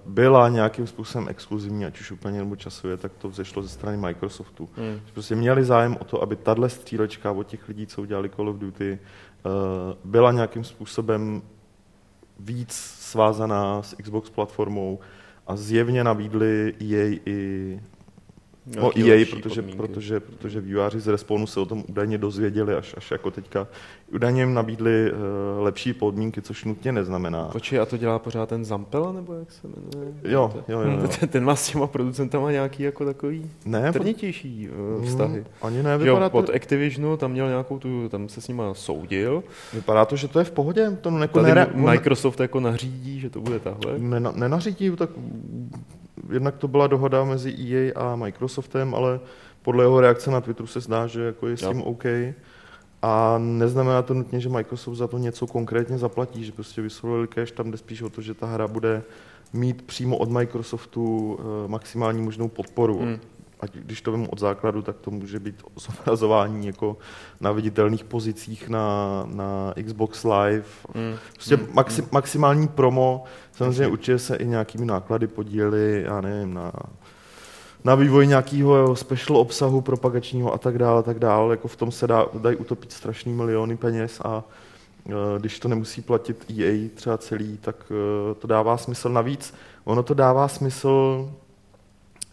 byla nějakým způsobem exkluzivní, ať už úplně nebo časově, tak to vzešlo ze strany Microsoftu. Mm. Prostě měli zájem o to, aby tahle střílečka od těch lidí, co udělali Call of Duty, byla nějakým způsobem víc svázaná s Xbox platformou a zjevně nabídli E A i no, E A, protože, protože, protože vývojáři z Respawnu se o tom údajně dozvěděli až, až jako teďka. Údajně jim nabídli uh, lepší podmínky, což nutně neznamená. Počkej, a to dělá pořád ten Zampela, nebo jak se jmenuje? Jo, jo, jo. jo. Ten, ten má s těma producentama nějaký jako takový ne, trnitější uh, vztahy. Hmm, ani ne, vypadá to... Od Activisionu tam měl nějakou tu, tam se s nima soudil. Vypadá to, že to je v pohodě. To jako nere... Microsoft jako nařídí, že to bude tahle. Nena, nenařídí, tak... Jednak to byla dohoda mezi E A a Microsoftem, ale podle jeho reakce na Twitteru se zdá, že jako je s tím OK. A neznamená to nutně, že Microsoft za to něco konkrétně zaplatí, že prostě vyslovili cash, tam jde spíš o to, že ta hra bude mít přímo od Microsoftu maximální možnou podporu. Hmm. Ať když to vím od základu, tak to může být zobrazování jako na viditelných pozicích na, na Xbox Live. Mm. Prostě mm. Maxi, maximální promo. Samozřejmě určitě se i nějakými náklady podílely, já nevím, na, na vývoj nějakého special obsahu propagačního a tak dále, tak dále. Jako v tom se dá, dají utopit strašný miliony peněz a když to nemusí platit E A třeba celý, tak to dává smysl. Navíc ono to dává smysl...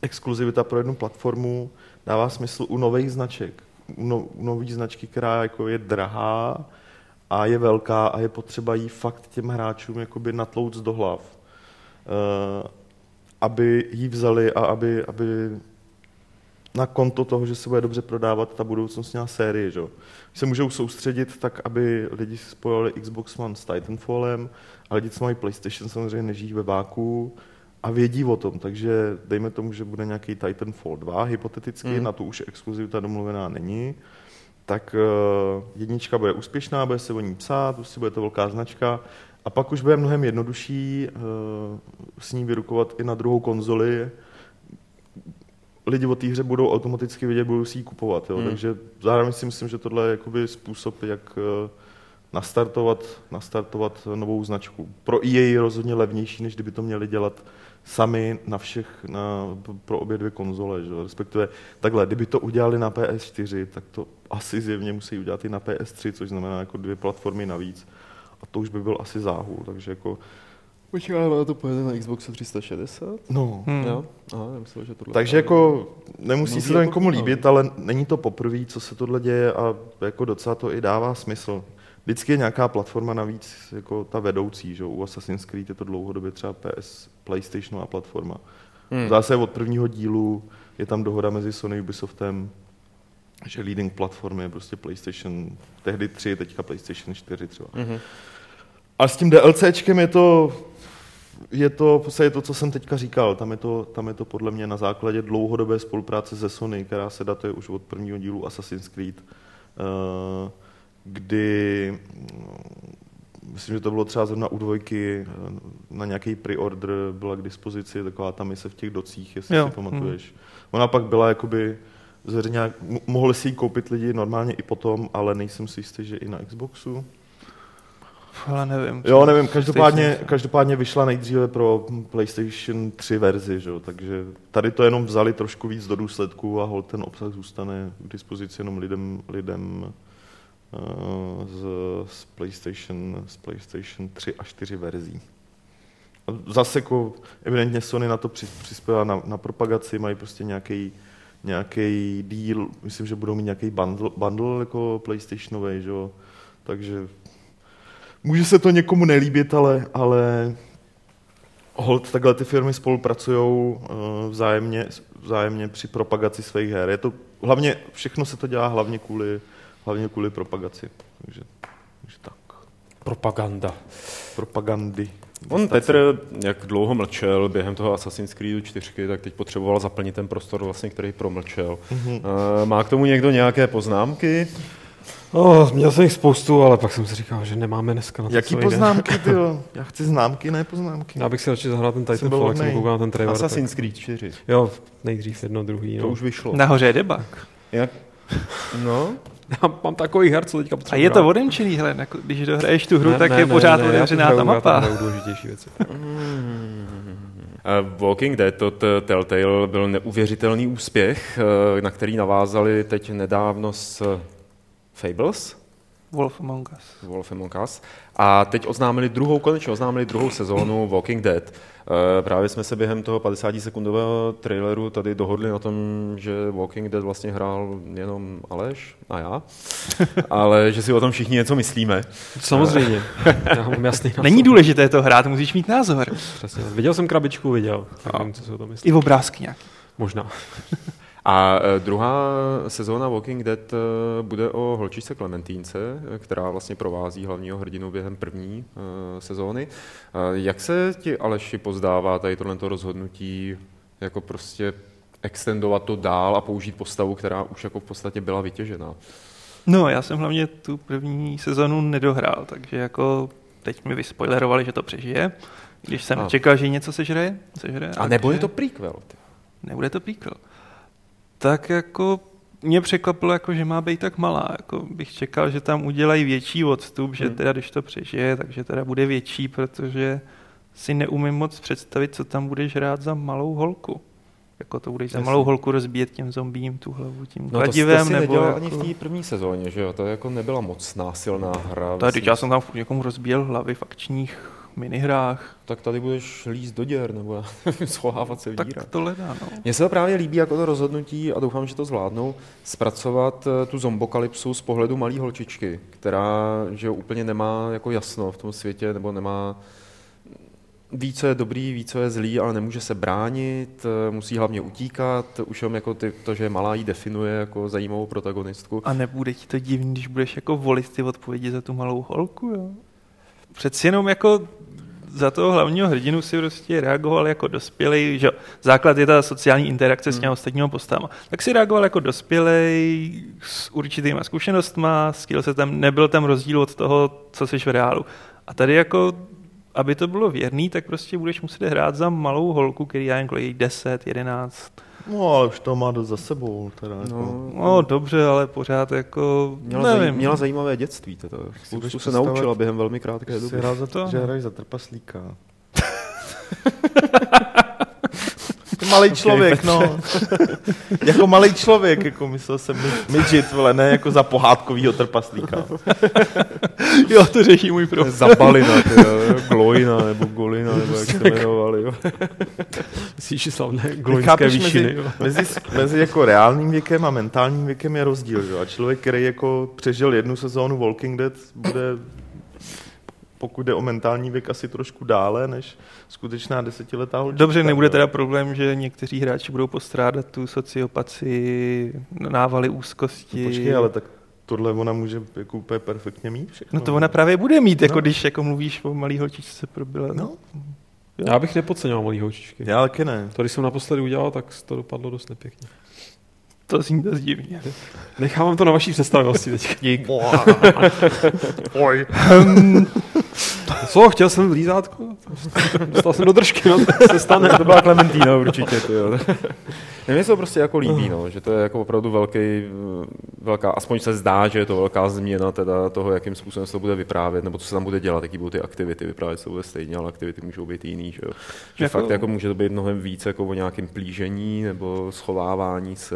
Exkluzivita pro jednu platformu dává smysl u nových značek. U, no, u nový značky, která jako je drahá a je velká a je potřeba jí fakt těm hráčům jakoby natlouc do hlav. Uh, aby ji vzali a aby, aby na konto toho, že se bude dobře prodávat ta budoucnost nějaká série. Že? Se můžou soustředit tak, aby lidi spojili Xbox One s Titanfallem a lidi, co mají PlayStation, samozřejmě nežijí ve váku. A vědí o tom, takže dejme tomu, že bude nějaký Titanfall dva hypoteticky, mm. na to už exkluzivita domluvená není, tak uh, jednička bude úspěšná, bude se o ní psát, prostě bude to velká značka a pak už bude mnohem jednodušší uh, s ní vyrukovat i na druhou konzoli. Lidi o té hře budou automaticky vědět, budou si ji kupovat, jo? Mm. Takže zároveň si myslím, že tohle je jakoby způsob, jak... Uh, Nastartovat, nastartovat novou značku. Pro E A je rozhodně levnější, než kdyby to měli dělat sami na všech, na, pro obě dvě konzole. Že? Respektive takhle, kdyby to udělali na P S čtyři, tak to asi zjevně musí udělat i na P S tři, což znamená jako dvě platformy navíc. A to už by byl asi záhul, takže jako... Počkává, to pojede na Xboxu tři sta šedesát? No. Hmm. Jo? Aha, nemyslel, že tohle... Takže jako nemusí se to někomu líbit, ale není to poprvé, co se tohle děje a jako docela to i dává smysl. Vždycky je nějaká platforma navíc, jako ta vedoucí, že u Assassin's Creed je to dlouhodobě třeba P S, PlayStationová platforma. Hmm. Zase od prvního dílu je tam dohoda mezi Sony a Ubisoftem, že leading platform je prostě PlayStation tehdy tři, teďka PlayStation čtyři třeba. Mm-hmm. A s tím DLCčkem je to, je to, je to, co jsem teďka říkal, tam je, to, tam je to podle mě na základě dlouhodobé spolupráce se Sony, která se datuje už od prvního dílu Assassin's Creed, kdy, myslím, že to bylo třeba zrovna u dvojky, na nějaký pre-order byla k dispozici taková ta mise v těch docích, jestli jo. si pamatuješ. Hmm. Ona pak byla jakoby, zřejmě, mohli si ji koupit lidi normálně i potom, ale nejsem si jistý, že i na Xboxu. Ale nevím. Jo, nevím, každopádně, každopádně vyšla nejdříve pro PlayStation tři verzi, že? Takže tady to jenom vzali trošku víc do důsledku a holt ten obsah zůstane k dispozici jenom lidem, lidem uh, z, z, PlayStation, z PlayStation tři a čtyři verzí. Zase jako evidentně Sony na to přispěla na, na propagaci, mají prostě nějaký nějaký deal, myslím, že budou mít nějaký bundle, bundle jako PlayStationový, že? Takže může se to někomu nelíbit, ale, ale hold, takhle ty firmy spolupracují vzájemně, vzájemně při propagaci svých her. Je to, hlavně, všechno se to dělá hlavně kvůli, hlavně kvůli propagaci. Takže, takže tak. Propaganda. Propagandy. On Petr, jak dlouho mlčel během toho Assassin's Creedu čtyři, tak teď potřeboval zaplnit ten prostor, vlastně, který promlčel. Mm-hmm. Má k tomu někdo nějaké poznámky? No, měl jsem jich spoustu, ale pak jsem si říkal, že nemáme dneska na to. Jaký poznámky, ty jo? Já chci známky, ne poznámky. Já bych si radši zahrál ten Titanfall, jak jsem koukal na ten trailer. Assassin's tak. Creed čtyři. Jo, nejdřív jedno, druhý. To no. už vyšlo. Nahoře je debug. Jak? No... Já mám takový her, co teďka potřebuji. A je to odemčený, hele, když dohraješ tu hru, ne, tak ne, je ne, pořád odemčená ta mapa. Ne, nejdůležitější věci. Walking Dead od Telltale byl neuvěřitelný úspěch, na který navázali teď nedávno s Fables. Wolf Among Us. Wolf Among Us. A teď oznámili druhou, konečně oznámili druhou sezónu Walking Dead. Právě jsme se během toho padesátisekundového traileru tady dohodli na tom, že Walking Dead vlastně hrál jenom Aleš a já, ale že si o tom všichni něco myslíme. Samozřejmě. Já mám jasný názor. Není důležité to hrát, musíš mít názor. Přesně. Viděl jsem krabičku, viděl. Nevím, co si o tom myslí. I obrázky nějaký. Možná. A druhá sezóna Walking Dead bude o holčičce Klementýnce, která vlastně provází hlavního hrdinu během první sezóny. Jak se ti, Aleši, pozdává tady tohleto rozhodnutí jako prostě extendovat to dál a použít postavu, která už jako v podstatě byla vytěžená? No, já jsem hlavně tu první sezónu nedohrál, takže jako teď mi vyspoilerovali, že to přežije, když jsem a. čekal, že něco sežere. sežere a nebo je to prequel? Ty. Nebude to prequel. Tak jako mě překvapilo, jako, že má být tak malá. Jako bych čekal, že tam udělají větší odstup, že teda když to přežije, takže teda bude větší, protože si neumím moc představit, co tam budeš hrát za malou holku. Jako to budeš za malou holku rozbíjet těm zombím, tu hlavu, tím kladivem. No to jste si nedělal jako... ani v té první sezóně, že jo? To jako nebyla mocná, silná hra. Tady já jsem tam v někomu rozbíjel hlavy v akčních minihrách. Tak tady budeš líst do děr nebo schovávat se v díra. Tak to hledá, no. Mně se to právě líbí jako to rozhodnutí, a doufám, že to zvládnou, zpracovat tu zombokalypsu z pohledu malý holčičky, která že úplně nemá jako jasno v tom světě, nebo nemá ví, co je dobrý, ví, co je zlý, ale nemůže se bránit, musí hlavně utíkat, už jenom jako ty, to, že je malá, jí definuje jako zajímavou protagonistku. A nebude ti to divný, když budeš jako volit ty odpovědi za tu malou holku, jo? Přeci jenom jako za toho hlavního hrdinu si prostě reagoval jako dospělej, že základ je ta sociální interakce s těmi ostatními postavami. Tak si reagoval jako dospělej s určitýma zkušenostma, skill se tam, nebyl tam rozdíl od toho, co jsi v reálu. A tady jako, aby to bylo věrný, tak prostě budeš muset hrát za malou holku, který já jen kolej deset, jedenáct. No, ale už to má dost za sebou. Teda, jako. no, no, dobře, ale pořád jako... Měla, nevím, měla zajímavé dětství. Teda. Spoustu se naučila během velmi krátké doby. Za to, že hraješ za trpaslíka. malý okay, člověk, Petře. no. jako malý člověk, jako myslel jsem midget, vole, ne jako za pohádkovýho trpaslíka. jo, to řeší můj prof. Zabalina, teda, Glojina, nebo Golina, nebo jak se jmenovali, jo. Myslíš, že slavné glojinské výšiny. Mezi, mezi, mezi jako reálným věkem a mentálním věkem je rozdíl, jo. A člověk, který jako přežil jednu sezónu Walking Dead, bude... pokud jde o mentální věk, asi trošku dále než skutečná desetiletá holčka. Dobře, nebude teda problém, že někteří hráči budou postrádat tu sociopacii, návaly úzkosti. No počkej, ale tak tohle ona může jako úplně perfektně mít všechno. No to ona právě bude mít, jako no. Když jako mluvíš o malý holčičce probila. No. Jo. Já bych nepodceňoval malý holčičky. Já taky ne. To, když jsem naposledy udělal, tak to dopadlo dost nepěkně. To zní dost divně. Nechávám to na vaší představivosti teďka. Dík. Oj. Co, chtěl jsem lízátko? Dostal jsem do držky, no. Se stane. To byla Klementýna určitě. Mně se to prostě jako líbí, no, že to je jako opravdu velký, velká, aspoň se zdá, že je to velká změna teda toho, jakým způsobem se to bude vyprávět, nebo co se tam bude dělat, jaký budou ty aktivity, vyprávět se bude stejně, ale aktivity můžou být jiný, že jo. Že jako... fakt jako může to být mnohem víc jako o nějakém plížení, nebo schovávání se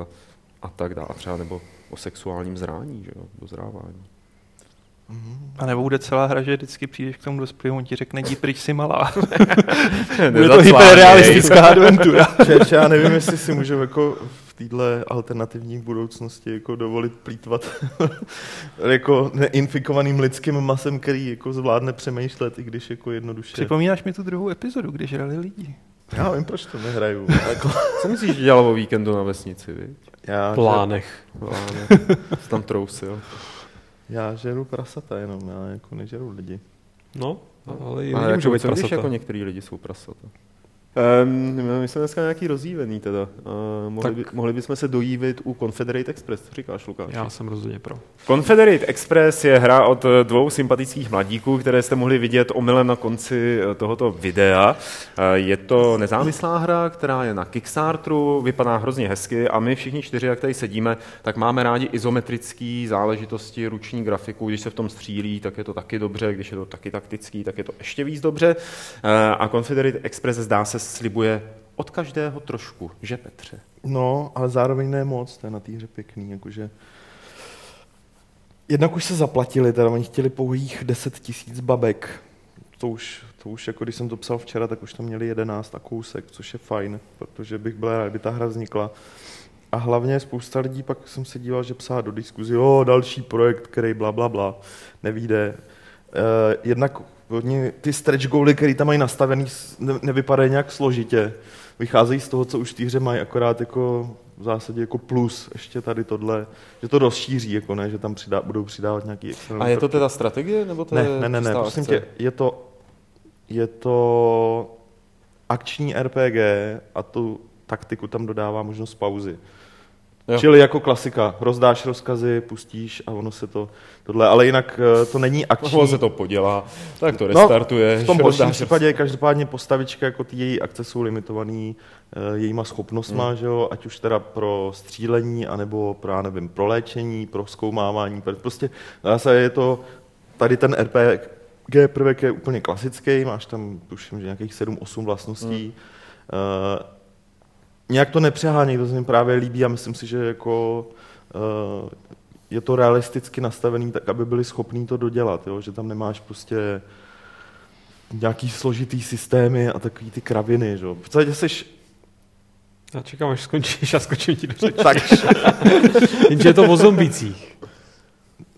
a, a tak dále, třeba nebo o sexuálním zrání, že jo, dozrávání. A nebo bude celá hra, že vždycky přijdeš k tomu dospělému, on ti řekne, jdi pryč, si malá. Bude to hyperrealistická adventura. Čeč, já nevím, jestli si můžeme jako v téhle alternativní budoucnosti jako dovolit plýtvat jako neinfikovaným lidským masem, který jako zvládne přemýšlet, i když jako jednoduše. Připomínáš mi tu druhou epizodu, když žrali lidi. Já vím, proč to nehraju. Co myslíš, že dělalo o víkendu na vesnici, viď? Já, Plánech. Že... Plánech. Jsi tam trousil. Já žeru prasata jenom, já jako nežeru lidi. No, ale i lidi můžou být prasata. Když jako některý lidi jsou prasata. Um, my jsme dneska nějaký rozjívený teda. Uh, mohli, by, mohli bychom se dojívit u Confederate Express, co říkáš, Lukáš? Já jsem rozhodně pro. Confederate Express je hra od dvou sympatických mladíků, které jste mohli vidět omylem na konci tohoto videa. Uh, je to nezávislá hra, která je na Kickstarteru, vypadá hrozně hezky a my všichni čtyři, jak tady sedíme, tak máme rádi izometrické záležitosti, ruční grafiku, když se v tom střílí, tak je to taky dobře, když je to taky taktický, tak je to ještě víc dobře. Uh, a Confederate Express zdá se slibuje od každého trošku, že Petře? No, ale zároveň ne moc, to je na té hře pěkný, jakože... Jednak už se zaplatili, teda oni chtěli pouhých deset tisíc babek. To už, to už, jako když jsem to psal včera, tak už tam měli jedenáct a kousek, což je fajn, protože bych byl rád, kdyby ta hra vznikla. A hlavně spousta lidí, pak jsem se díval, že psala do diskuzi, jo, další projekt, který bla, bla, bla, nevíde. Eh, jednak ty stretch goaly, které tam mají nastavený, nevypadají nějak složitě. Vycházejí z toho, co už v té hře mají, akorát jako v zásadě jako plus ještě tady tohle, že to rozšíří, jako ne, že tam přidá, budou přidávat nějaký extra. A je to teda strategie? Nebo to ne, je ne, ne, ne, prosím tě, je to, je to akční R P G a tu taktiku tam dodává možnost pauzy. Jo. Čili jako klasika, rozdáš rozkazy, pustíš a ono se to tohle, ale jinak to není akční. Ono se to podělá, tak to restartuje. No, v tom horším případě každopádně postavička, jako ty její akce jsou limitovaný jejíma schopnostma, hmm. že jo, ať už teda pro střílení, anebo pro, já nevím, pro léčení, pro zkoumávání, prostě je to, tady ten R P G prvek je úplně klasický, máš tam tuším, že nějakých sedm osm vlastností, hmm. uh, Nějak to nepřeháněj, to se mi právě líbí a myslím si, že jako, uh, je to realisticky nastavený tak, aby byli schopní to dodělat, jo? Že tam nemáš prostě nějaký složitý systémy a takový ty kraviny. Že? V celé seš... Já čekám, až skončíš a skočím ti do řeči. Tak. Jenže je to o zombících.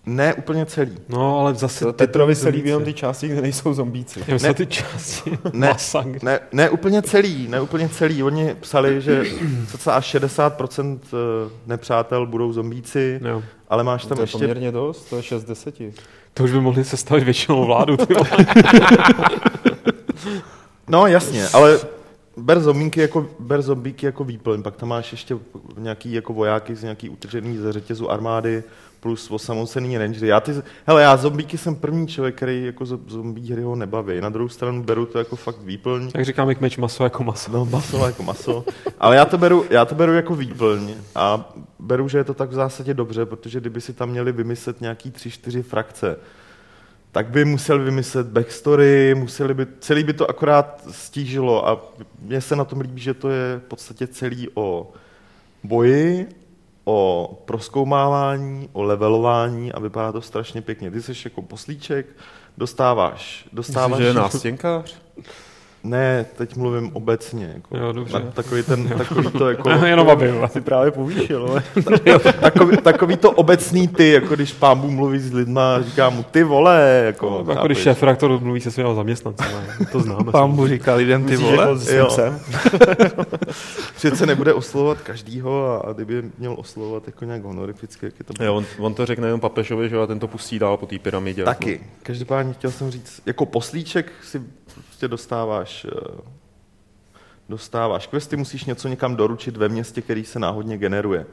Ne úplně celý. No, ale zase Petrovi se líbí jenom ty části, kde nejsou zombíci. Ne, ne ty části. Ne, ne, ne úplně celý, ne úplně celý. Oni psali, že cca šedesát procent nepřátel budou zombíci, jo. Ale máš tam to je ještě... poměrně dost, to je šest deset. To už by mohli sestavit většinou vládu. No, jasně, ale... Ber zombíky jako, ber zombíky jako výplň, pak tam máš ještě nějaký jako vojáky z nějaký utržený ze řetězu armády plus osamocený rangery. Já ty, hele, já zombíky jsem první člověk, který jako zombí hry ho nebaví. Na druhou stranu beru to jako fakt výplň. Tak říkám, jak meč maso jako maso. No, maso jako maso. Ale já to beru, já to beru jako výplň a beru, že je to tak v zásadě dobře, protože kdyby si tam měli vymyslet nějaký tři, čtyři frakce, tak by musel vymyslet backstory, museli by, celý by to akorát stížilo a mně se na tom líbí, že to je v podstatě celý o boji, o prozkoumávání, o levelování a vypadá to strašně pěkně. Ty jsi jako poslíček, dostáváš... dostáváš Myslíš, že je nástěnkář? Ne, teď mluvím obecně. Jako, jo, dobře. Takový, ten, takový to jako... Jenom aby jsi právě povýšil. takový, takový to obecný ty, jako když pán Bůh mluví s lidma a říká mu ty vole. Jako, no, jako když šéfredaktor mluví se svýma zaměstnancema. To známe. Pán Bůh říká lidem ty vole. Přece nebude oslovovat každýho a, a kdyby měl oslovovat jako nějak honorificky. Jak je to... Jo, on, on to řekne jenom papežovi, že a ten to pustí dál po té pyramidě. Taky. Jako. Každopádně chtěl jsem říct, jako poslíček si prostě dostáváš, dostáváš questy, musíš něco někam doručit ve městě, který se náhodně generuje.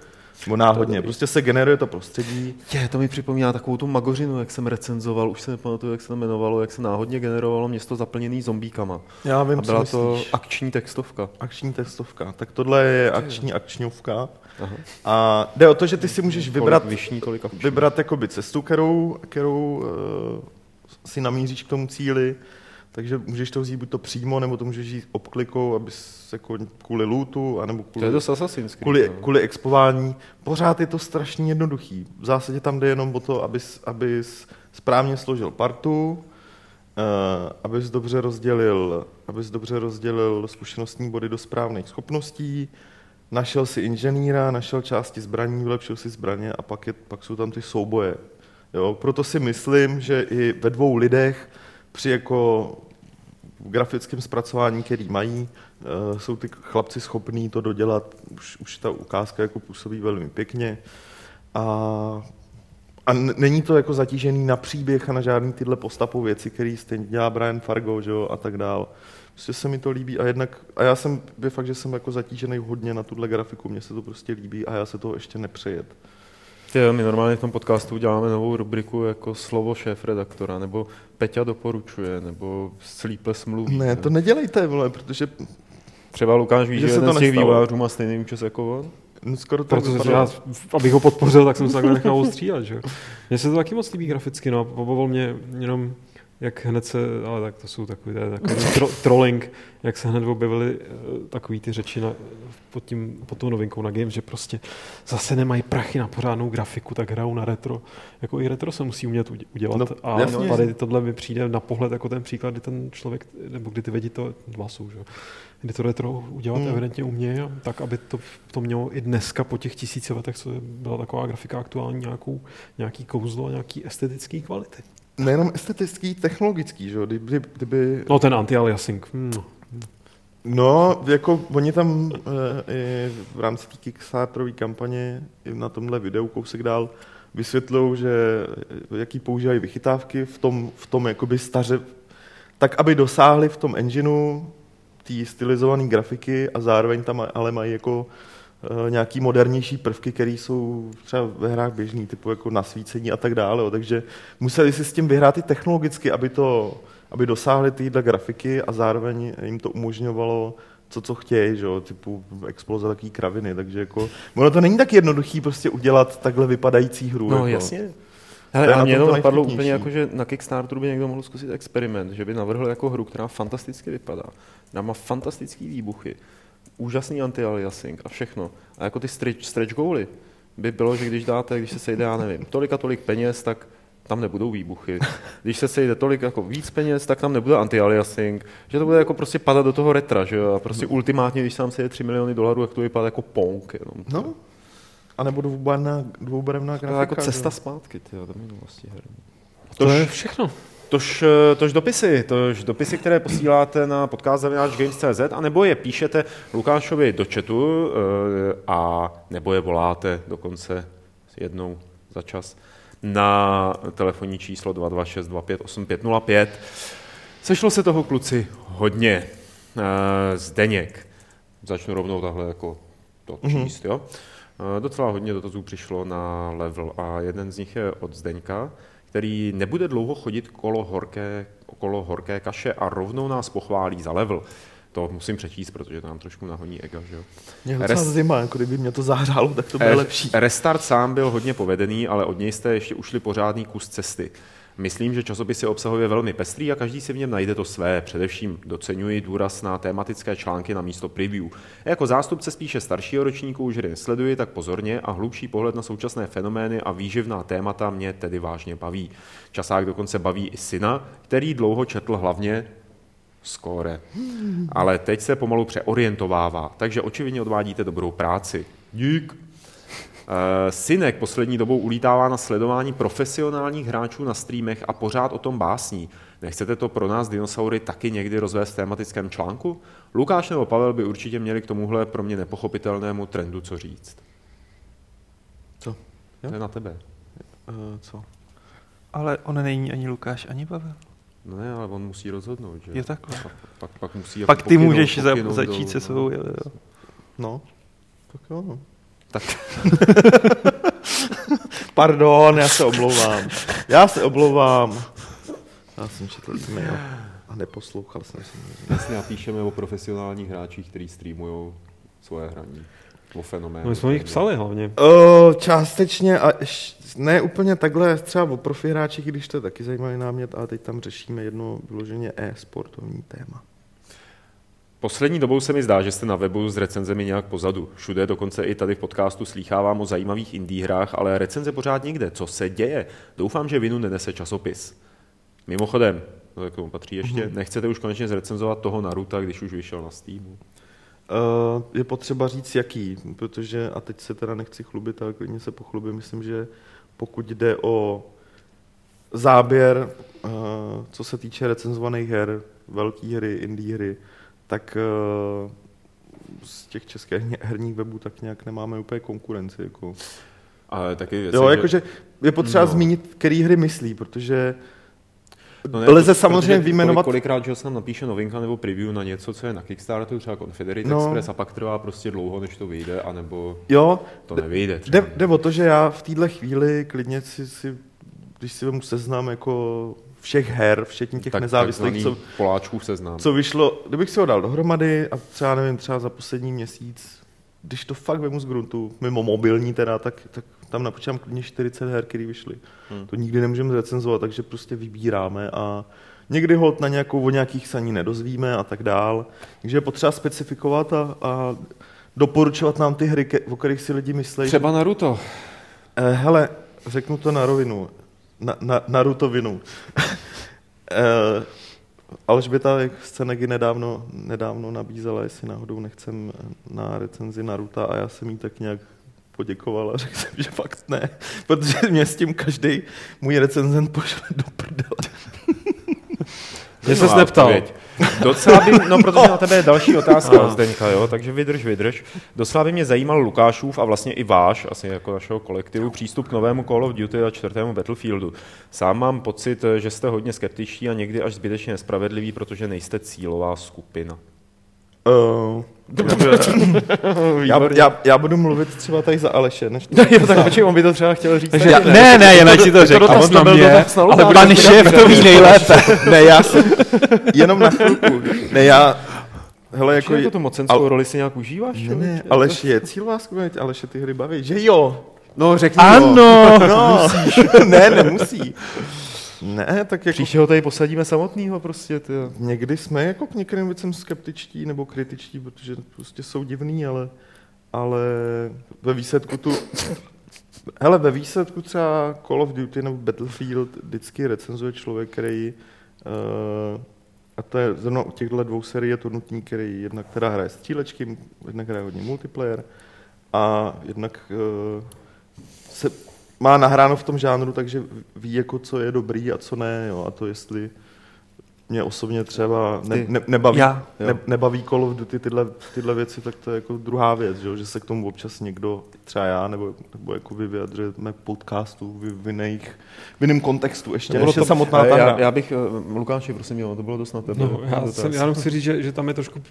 Bo náhodně, prostě se generuje to prostředí. Je, to mi připomíná takovou tu magořinu, jak jsem recenzoval, už se nepamatuju, jak se to jmenovalo, jak se náhodně generovalo město zaplněné zombíkama. Já vím, a byla co to myslíš. Akční textovka. Akční textovka, tak tohle je akční akčňovka. Aha. A jde o to, že ty si můžeš vybrat, kolik vyšní, kolik vybrat jakoby cestu, kterou, kterou uh, si namíříš k tomu cíli. Takže můžeš to vzít buď to přímo, nebo to můžeš jít obklikou, aby se kvůli lootu, anebo kvůli, to to kvůli, kvůli expování. Pořád je to strašně jednoduchý. V zásadě tam jde jenom o to, abys, abys správně složil partu, uh, abys dobře rozdělil, abys dobře rozdělil zkušenostní body do správných schopností, našel si inženýra, našel části zbraní, vylepšil si zbraně a pak, je, pak jsou tam ty souboje. Jo? Proto si myslím, že i ve dvou lidech při jako grafickém zpracování, který mají, jsou ty chlapci schopní to dodělat. Už, už ta ukázka jako působí velmi pěkně. A, a není to jako zatížený na příběh a na žádný tyhle postavu věci, který stejně dělá Brian Fargo, že jo, a tak dál. Prostě se mi to líbí a jednak, a já jsem, je fakt, že jsem jako zatížený hodně na tuhle grafiku, mně se to prostě líbí a já se toho ještě nepřejet. My normálně v tom podcastu uděláme novou rubriku jako slovo šéfredaktora, nebo Peťa doporučuje, nebo Sleepless mluví. Ne, to nedělejte, vole, protože... Třeba Lukáš ví, že jeden z těch vývojářů má stejný účast jako on. No, skoro tak protože já, abych ho podpořil, tak jsem se takhle nechal ostříhat, že? Mně se to taky moc líbí graficky, no, pobavil mě jenom... Jak hned se, ale tak to jsou takový, takový tro, trolling, jak se hned objevily takový ty řeči na, pod, tím, pod tou novinkou na Games, že prostě zase nemají prachy na pořádnou grafiku, tak hrajou na retro. Jako i retro se musí umět udělat. No, a jasně. Tady tohle mi přijde na pohled jako ten příklad, kdy ten člověk, nebo kdy ty vědí to, dva jsou, že? Kdy to retro udělat hmm. evidentně umějí, tak aby to, to mělo i dneska po těch tisíci letech, co byla taková grafika aktuální, nějakou, nějaký kouzlo a nějaký estetický kvality. Nejenom estetický, technologický, že jo? Kdyby, kdyby... No ten anti-aliasing. Hmm. No, jako oni tam e, v rámci té Kickstarterové kampaně na tomhle videu kousek dál vysvětlují, že jaký používají vychytávky v tom, v tom jakoby staře, tak aby dosáhli v tom engineu té stylizované grafiky a zároveň tam ale mají jako nějaký modernější prvky, které jsou třeba ve hrách běžný, typu jako nasvícení a tak dále. Takže museli si s tím vyhrát i technologicky, aby, to, aby dosáhli tyhle grafiky a zároveň jim to umožňovalo co, co chtějí, že jo, typu exploze takový kraviny. Takže jako, ono to není tak jednoduchý prostě udělat takhle vypadající hru. No jako. Jasně. Hele, a mě to napadlo úplně jako, že na Kickstarteru by někdo mohl zkusit experiment, že by navrhl jako hru, která fantasticky vypadá, která má fantastický výbuchy, úžasný anti-aliasing a všechno. A jako ty stretch, stretch goaly by bylo, že když dáte, když se sejde, já nevím, tolik a tolik peněz, tak tam nebudou výbuchy. Když se sejde tolik jako víc peněz, tak tam nebude anti-aliasing. Že to bude jako prostě padat do toho retra, že jo? A prostě ultimátně, když se tam sejde tři miliony dolarů, jak to vypadá jako pong. Jenom. No. A nebo dvoubarevná, dvoubarevná grafika. Jako cesta zpátky, tyjo, to mi vlastně herní. To je všechno. Tož, tož, dopisy, tož dopisy, které posíláte na podcast zavináč games tečka cz a nebo je píšete Lukášovi do chatu a nebo je voláte dokonce jednou za čas na telefonní číslo dva dva šest dva pět osm pět nula pět. Sešlo se toho, kluci, hodně. Zdeněk. Začnu rovnou tahle jako to číst, jo. Docela hodně dotazů přišlo na level a jeden z nich je od Zdeňka, který nebude dlouho chodit kolo horké, okolo horké kaše a rovnou nás pochválí za level. To musím přečíst, protože to nám trošku nahoní ega, že jo. Mě docela Rest... zima, jako kdyby mě to zahřálo, tak to bude er, lepší. Restart sám byl hodně povedený, ale od něj jste ještě ušli pořádný kus cesty. Myslím, že časopis je obsahově velmi pestrý a každý si v něm najde to své. Především doceňuji důraz na tématické články na místo preview. Jako zástupce spíše staršího ročníku už jen sleduji tak pozorně a hlubší pohled na současné fenomény a výživná témata mě tedy vážně baví. Časák dokonce baví i syna, který dlouho četl hlavně skóre. Ale teď se pomalu přeorientovává, takže očividně odvádíte dobrou práci. Dík. Synek poslední dobou ulítává na sledování profesionálních hráčů na streamech a pořád o tom básní. Nechcete to pro nás dinosaury taky někdy rozvést v tématickém článku? Lukáš nebo Pavel by určitě měli k tomuhle pro mě nepochopitelnému trendu co říct. Co? To je na tebe. Uh, co? Ale on není ani Lukáš, ani Pavel. Ne, ale on musí rozhodnout, že? Je takhle. Pak, pak, pak, musí pak ty pokynout, můžeš pokynout za, začít do... se svou... Jo. No, tak jo, no. Tak. Pardon, já se omlouvám. Já se omlouvám. Já jsem četl e-mail a neposlouchal jsem. Dnes napíšeme o profesionálních hráčích, kteří streamují svoje hraní. O fenoménu. My jsme jich psali hlavně. O, částečně, a ne úplně takhle, třeba o profi hráči, když to je taky zajímavý námět, ale teď tam řešíme jedno vyloženě e-sportovní téma. Poslední dobou se mi zdá, že jste na webu s recenzemi nějak pozadu. Všude, dokonce i tady v podcastu slýchávám o zajímavých indie hrách, ale recenze pořád nikde. Co se děje? Doufám, že vinu nenese časopis. Mimochodem, no, k tomu patří ještě, mm-hmm. nechcete už konečně zrecenzovat toho Naruta, když už vyšel na Steamu? Uh, je potřeba říct jaký, protože, a teď se teda nechci chlubit, ale klidně se pochlubím, myslím, že pokud jde o záběr, uh, co se týče recenzovaných her, velké hry, indie hry, tak uh, z těch českých herních webů tak nějak nemáme úplně konkurenci. Jako. Ale taky věc, jo, jakože je potřeba no. zmínit, který hry myslí, protože no ne, lze samozřejmě vyjmenovat... Kolik, kolikrát, že se nám napíše novinka nebo preview na něco, co je na Kickstarteru, třeba Confederate no. Express, a pak trvá prostě dlouho, než to vyjde, anebo jo, to nevyjde. Jde, jde o to, že já v této chvíli klidně si, si, když si vemu seznam jako všech her, včetně těch tak, nezávislých, co, Poláčkův seznam, co vyšlo, kdybych si ho dal dohromady a třeba, nevím, třeba za poslední měsíc, když to fakt vemu z gruntu, mimo mobilní teda, tak, tak tam napočítám klidně čtyřicet her, které vyšly. Hmm. To nikdy nemůžeme zrecenzovat, takže prostě vybíráme a někdy hod na nějakou, o nějakých se ani nedozvíme a tak dál. Takže je potřeba specifikovat a, a doporučovat nám ty hry, o kterých si lidi myslejí. Třeba Naruto. Eh, hele, řeknu to na rovinu. Na, na, Narutovinu. eh, Alžběta Scenegy nedávno, nedávno nabízela, jestli náhodou nechcem na recenzi Naruta, a já jsem jí tak nějak poděkoval a řekl jsem, že fakt ne, protože mě s tím každý můj recenzent pošle do prdele. Mě ses neptal. Docela by, no protože na tebe je další otázka od Zdeňka, jo, takže vydrž, vydrž. Docela by mě zajímal Lukášův a vlastně i váš, asi jako našeho kolektivu, přístup k novému Call of Duty a čtvrtému Battlefieldu. Sám mám pocit, že jste hodně skeptičtí a někdy až zbytečně nespravedliví, protože nejste cílová skupina. Uh, já, já, já budu mluvit třeba tady za Aleše, než to... Jo, tak počkej, on by to třeba chtěl říct. Takže já, ne, ne, ne, jen ať si to řekl. A on na mě, ale pan šéf to ví nejlépe. Ne, já jsem... Jenom na chvilku. Ne, já... Hele, jako... Jako tu mocenskou Al... roli si nějak užíváš? Ne, ne, Aleš je cílová skupina, Aleše ty hry baví, že jo? No, řekni jo. Ano! No. Ne, nemusí. Ne, tak jako... Příště ho tady posadíme samotnýho prostě. Tyjo. Někdy jsme jako k některým věcem skeptičtí nebo kritičtí, protože prostě jsou divný, ale, ale ve výsledku tu... Hele, ve výsledku třeba Call of Duty nebo Battlefield vždycky recenzuje člověk, který... Uh, a to je zrovna u těchto dvou serií je to nutný, který jednak teda hraje střílečky, jednak hraje hodně multiplayer a jednak uh, se... Má nahráno v tom žánru, takže ví, jako, co je dobrý a co ne. Jo. A to, jestli mě osobně třeba ne, ne, nebaví, ne, nebaví Call of Duty tyhle, tyhle věci, tak to je jako druhá věc, že, že se k tomu občas někdo, třeba já, nebo, nebo jako vy vyjadřujeme podcastu v, jiných, v jiném kontextu ještě, než je samotná ta hra. Já, já bych, Lukáši, prosím, jo, to bylo dost na tebe. No, já jsem, já chci říct, že, že tam je trošku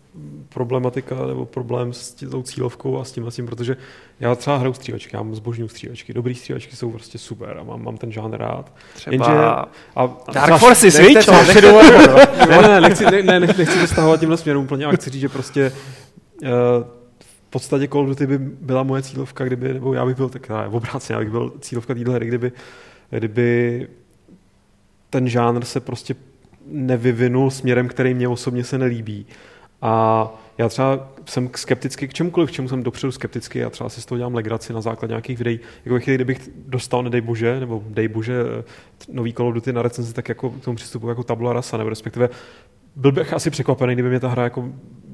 problematika nebo problém s tou cílovkou a s tím, a s tím, protože já třeba hraju střílečky, já mám zbožňuju střílečky, dobrý střílečky jsou prostě super a mám, mám ten žánr rád. Třeba... Jenže, a, a Dark Forces, víš? Ne, ne, nechci, ne, ne, nechci dostahovat tímhle směrem úplně, ale chci říct, že prostě uh, v podstatě Call of Duty by byla moje cílovka, kdyby, nebo já bych byl tak ne, obráceně, já bych byl cílovka téhle hry, kdyby, kdyby ten žánr se prostě nevyvinul směrem, který mě osobně se nelíbí. A já třeba jsem skeptický k čemukoliv, k čemu jsem dopředu skeptický, a třeba si z toho dělám legraci na základě nějakých videí. Jako chvíli, kdybych dostal, nedej bože, nebo dej bože, nový Call of Duty na recenzi, tak jako k tomu přistupu jako tabula rasa, nebo respektive byl bych asi překvapený, kdyby mě ta hra jako,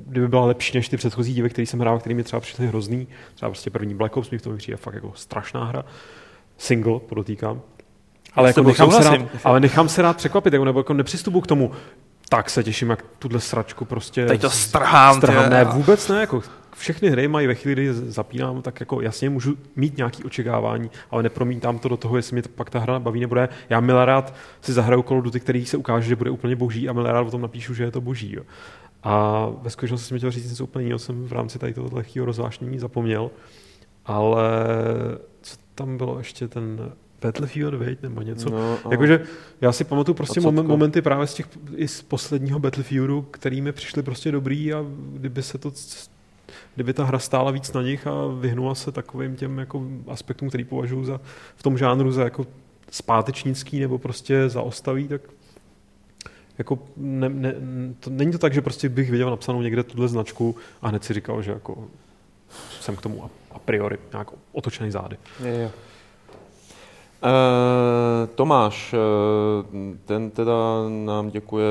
kdyby byla lepší než ty předchozí díly, který jsem hrál, který mi třeba přišly hrozný. Třeba prostě první Black Ops, mi v tom přijde fakt jako strašná hra. Single, podotýkám. Ale, jako nechám, se rád, ale nechám se rád překvapit, jako, nebo jako nepřistupu k tomu. Tak se těším, jak tuhle sračku prostě... Teď to strhám. strhám. Ne, vůbec ne, jako všechny hry mají ve chvíli, kdy zapínám, tak jako jasně můžu mít nějaké očekávání, ale nepromítám to do toho, jestli mě pak ta hra baví nebo ne. Já milerád si zahraju Call of Duty, který se ukáže, že bude úplně boží a milerád o tom napíšu, že je to boží. Jo. A ve skutečnosti jsem chtěl říct něco úplně jiného, jsem v rámci tady tohoto lehkého rozvášnění zapomněl, ale co tam bylo ještě ten... Battlefield, veď, nebo něco. No, jakože já si pamatuju prostě mom- momenty právě z těch i z posledního Battlefieldu, který mi přišly prostě dobrý a kdyby se to, kdyby ta hra stála víc na nich a vyhnula se takovým těm jako aspektům, který považuji za v tom žánru za jako zpátečnický nebo prostě zaostavý, tak jako ne, ne, to, není to tak, že prostě bych viděl napsanou někde tuhle značku a hned si říkal, že jako jsem k tomu a, a priori nějak otočený zády. Je, je. Uh, Tomáš, uh, ten teda nám děkuje,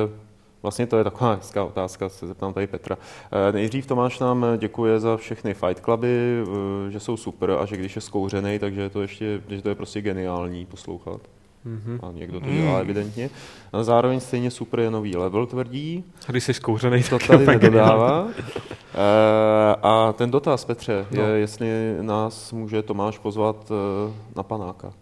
vlastně to je taková hezká otázka, se zeptám tady Petra. Uh, nejdřív Tomáš nám děkuje za všechny Fight Cluby, uh, že jsou super a že když je zkouřený, takže je to ještě, že to je prostě geniální poslouchat. Mm-hmm. A někdo to dělá mm. evidentně. A zároveň stejně super je nový level, tvrdí. Když jsi zkouřený, to tady nedodává. A ten dotaz, Petře, no. je, jestli nás může Tomáš pozvat na panáka.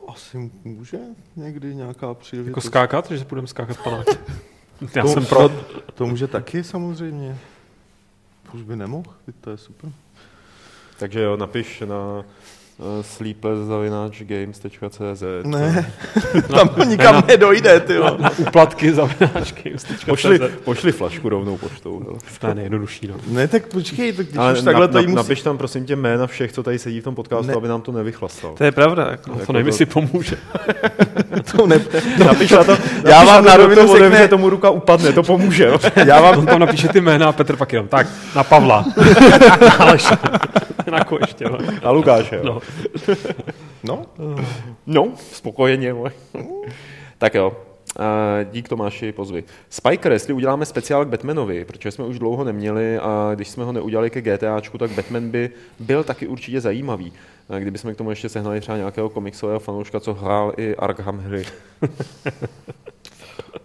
To asi může někdy nějaká příležitost. Jako skákat, že se budeme skákat panák? Já to, jsem pro. To může taky samozřejmě. Už by nemohl, to je super. Takže jo, napiš na uh, sleepless zavináč games tečka cé zet. Ne, tam to nikam ne, nedojde, ty jo. Uplatky zavináč games tečka cé zet. Pošli, pošli flašku rovnou poštou. No. To je nejjednodušší. No. Ne, tak počkej, tak když ale už na, takhle to musí... Napiš tam prosím tě jména všech, co tady sedí v tom podcastu, ne. Aby nám to nevychlastalo. To je pravda. Jako. No, to nevím, jestli pomůže. to ne... Napiš na to. Já vám na rovinu sekne, že tomu ruka upadne, to pomůže. No. Já vám on tam napíše ty jména a Petr pak jenom. Tak, na Pavla. Aleš. Na Koštěva. Na Lukáše. No. No? No, spokojeně. Tak jo, dík Tomáši, pozvi. Spiker, jestli uděláme speciál k Batmanovi, protože jsme už dlouho neměli a když jsme ho neudělali ke GTAčku, tak Batman by byl taky určitě zajímavý. Kdyby jsme k tomu ještě sehnali třeba nějakého komiksového fanouška, co hrál i Arkham hry.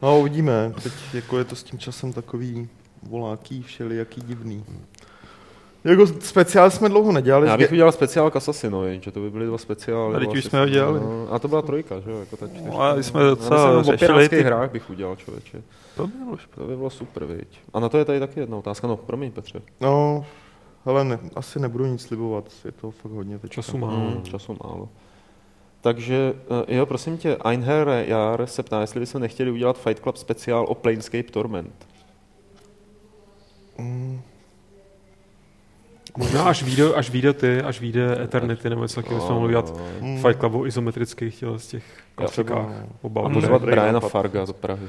No uvidíme, teď jako je to s tím časem takový voláký, všelijaký divný. Jako speciál jsme dlouho nedělali. Já bych udělal speciál k Assassinovi, že to by byly dva speciály. A teď už jsme ho dělali. No, a to byla trojka, že jo? Jako ta čtyřka. No, a jsme docela řešili. O pirátských hrách bych udělal, člověče. To by bylo, to by bylo super, viď. A na to je tady taky jedna otázka. No, promiň, Petře. No, hele, ne, asi nebudu nic slibovat. Je to fakt hodně teď. Času málo. Hmm, času málo. Takže, jo, prosím tě, Einherr Jár se ptá, jestli bychom nechtěli udělat Fight Club speciál o Planescape Torment. Hmm. Možná až vyjde, až vyjde ty, až vyjde Eternity, nebo něco takového, jsme mohli dělat Fight Clubu izometrických těl z těch klapříkách. A pozvat Briana Farga z Prahy.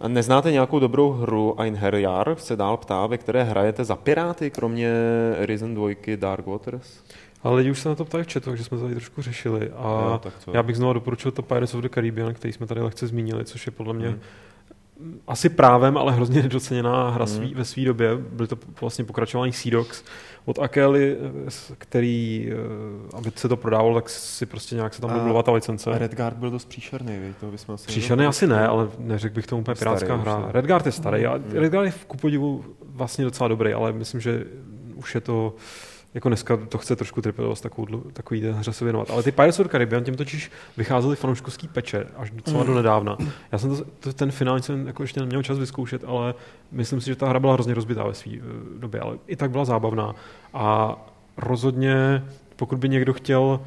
A neznáte nějakou dobrou hru? Einherr Jár se dál ptá, ve které hrajete za Piráty, kromě Risen dva Dark Waters? Ale lidi už se na to ptají v chatu, takže jsme to tady trošku řešili. A jo, já bych znovu doporučil to Pirates of the Caribbean, který jsme tady lehce zmínili, což je podle mě hmm. asi právem, ale hrozně nedoceněná hra svý, mm. ve své době. Byly to vlastně pokračování Sea Dogs od Akely, který, aby se to prodávalo, tak si prostě nějak se tam doblovala ta licence. A Redguard byl dost příšerný, víš? To bychom asi příšerný nebyl, asi ne, ale neřekl bych tomu úplně pirátská hra. Ne. Redguard je starý. A Redguard je v kupodivu vlastně docela dobrý, ale myslím, že už je to... Jako dneska to chce trošku tripedost takový ten hře se věnovat. Ale ty Pirates of the Caribbean tím totiž vycházely fanouškovský peče až docela do nedávna. Já jsem to, to, ten finál jsem jako ještě neměl čas vyzkoušet, ale myslím si, že ta hra byla hrozně rozbitá ve své době, ale i tak byla zábavná. A rozhodně, pokud by někdo chtěl,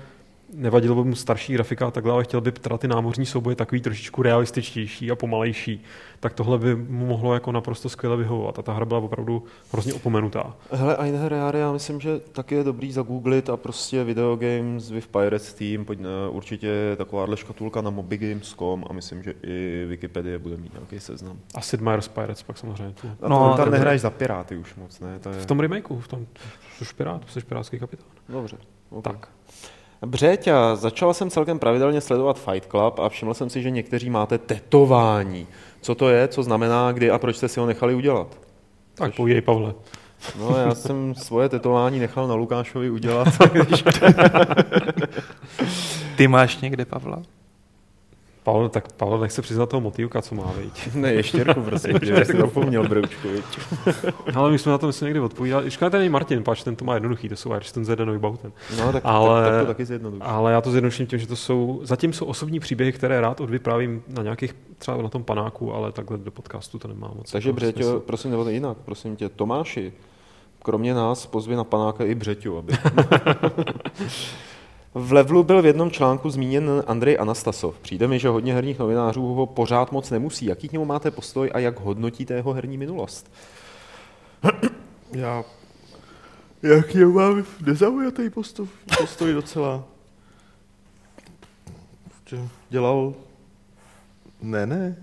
nevadilo by mu starší grafika a takhle, ale chtěl by teda ty námořní souboje takový trošičku realističtější a pomalejší, tak tohle by mu mohlo jako naprosto skvěle vyhovovat. A ta hra byla opravdu hrozně opomenutá. Hele, Einherr Jár, já myslím, že taky je dobrý zagooglit a prostě videogames with Pirates Team, pojď, určitě takováhle škatulka na mobygames tečka com a myslím, že i Wikipedie bude mít nějaký seznam. A Sid Meier's Pirates pak samozřejmě. A no, tam nehraješ za Piráty už moc, ne? To je... V tom remakeu, v tom, jsi pirát, jsi pirátský kapitán. Dobře. Okay. Tak. Břeť, a začala jsem celkem pravidelně sledovat Fight Club a všiml jsem si, že někteří máte tetování. Co to je, co znamená, kdy a proč jste si ho nechali udělat? Tak povídej, Pavle. No, já jsem svoje tetování nechal na Lukášovi udělat. Ty máš někde, Pavla? Pavel, tak Pavel, nech se přiznat toho motýlka, co má, viď? Ne, ještěrku, prostě, protože já jsem opomněl broučku, viď? Ale my jsme na to myslím někdy odpovídali. Škoda, tady není Martin, páč, ten to má jednoduchý, to jsou Ayrton Zeda, nový Bauten. No, tak, ale, tak, tak to taky zjednoduším. Ale já to zjednoduším tím, že to jsou, zatím jsou osobní příběhy, které rád odvyprávím na nějakých, třeba na tom panáku, ale takhle do podcastu to nemá moc. Takže Břeťo, prosím, nebo jinak, prosím tě, Tomáši, kromě nás pozvi na panáka i Břeťu, aby... V levelu byl v jednom článku zmíněn Andrej Anastasov. Přijde mi, že hodně herních novinářů ho pořád moc nemusí. Jaký k němu máte postoj a jak hodnotíte jeho herní minulost? Já, já k němu mám nezaujatý postoj, postoj docela. Dělal... Ne, ne.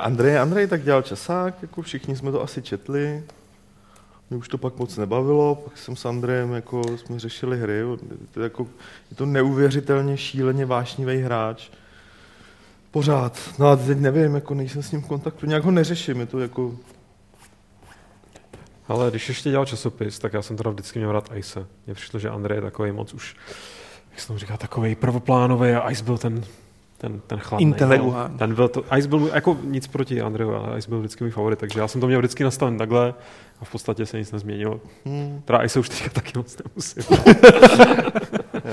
Andrej, Andrej tak dělal časák, jako všichni jsme to asi četli. Mě už to pak moc nebavilo, pak jsem s Andrejem, jako jsme řešili hry, to je, jako, je to neuvěřitelně šíleně vášnivý hráč, pořád, no a teď nevím, jako nejsem s ním v kontaktu, nějak ho neřeším, je to jako... Ale když ještě dělal časopis, tak já jsem teda vždycky měl rád Ice, mně přišlo, že Andrej je takovej moc už, jak se tomu říká, takovej prvoplánový a Ice byl ten... Ten, ten chladný. Inteleguán. Ten byl to, Ice byl, jako nic proti Andreju, ale Ice byl vždycky můj favorit, takže já jsem to měl vždycky nastaven takhle a v podstatě se nic nezměnilo. Hmm. Teda Ice už teďka taky moc nemusím.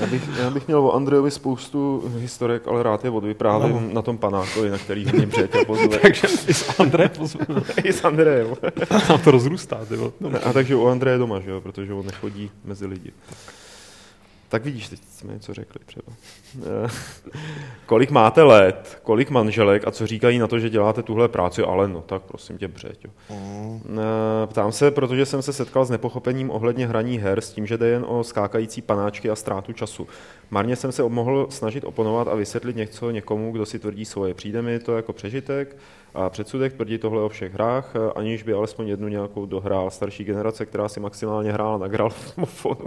já, bych, já bych měl o Andrejovi spoustu historek, ale rád je odvyprávím no. Na tom panákovi, na který mě Břeťa pozve. Takže i s Andrejem pozveme. I s Andrejem. Tam to rozrůstá. Ne, a takže u Andreje doma, že jo, protože on nechodí mezi lidi. Tak vidíš, teď jsme něco řekli třeba. Kolik máte let, kolik manželek a co říkají na to, že děláte tuhle práci, ale no tak prosím tě, Břeťo. Mm. Ptám se, protože jsem se setkal s nepochopením ohledně hraní her, s tím, že jde jen o skákající panáčky a ztrátu času. Marně jsem se mohl snažit oponovat a vysvětlit něco někomu, kdo si tvrdí svoje. Přijde mi to jako přežitek a předsudek, tvrdí tohle o všech hrách, aniž by alespoň jednu nějakou dohrál. Starší generace, která si maximálně hrála na gramofonu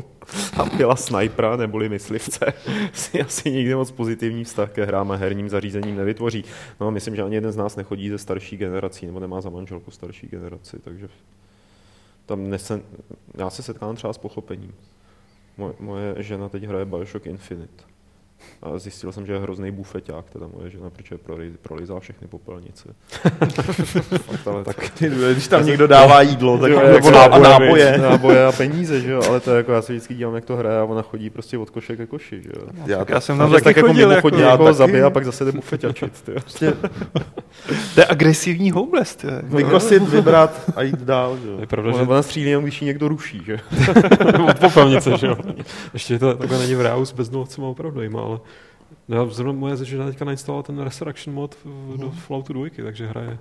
a pila snajpera neboli myslivce, si asi nikdy moc pozitivní vztah ke hrám a herním zařízením nevytvoří. No a myslím, že ani jeden z nás nechodí ze starší generací, nebo nemá za manželku starší generaci, takže tam nesen... já se setkám třeba s pochopením. Moje, moje žena teď hraje Bioshock Infinite. A zjistil jsem, že je hrozný bufeťák, teda moje žena, protože prolizá všechny popelnice. Fakt, tak, ty, když tam někdo dává jídlo, tak jako náboje, náboje. náboje a peníze, že jo? Ale to je jako, já si vždycky dívám, jak to hraje a ona chodí prostě od koše ke koši, že jo? Já, tak, já jsem tam taky tak chodil, jako mimochodně jako někoho zabije a pak zase jde bufeťačit, ty jo? Prostě... To je agresivní homeless, jo? Vykosit, vybrat a jít dál, že jo? Je pravda, že ona střílí jenom, když ji někdo ruší, že jo? Od popelnice, že jo? Ještě to takhle není v reálu s bezdomovcema opravdu jima, ale já zrovna moje žena teďka nainstalovala ten Resurrection mod v, do Falloutu dva, takže hraje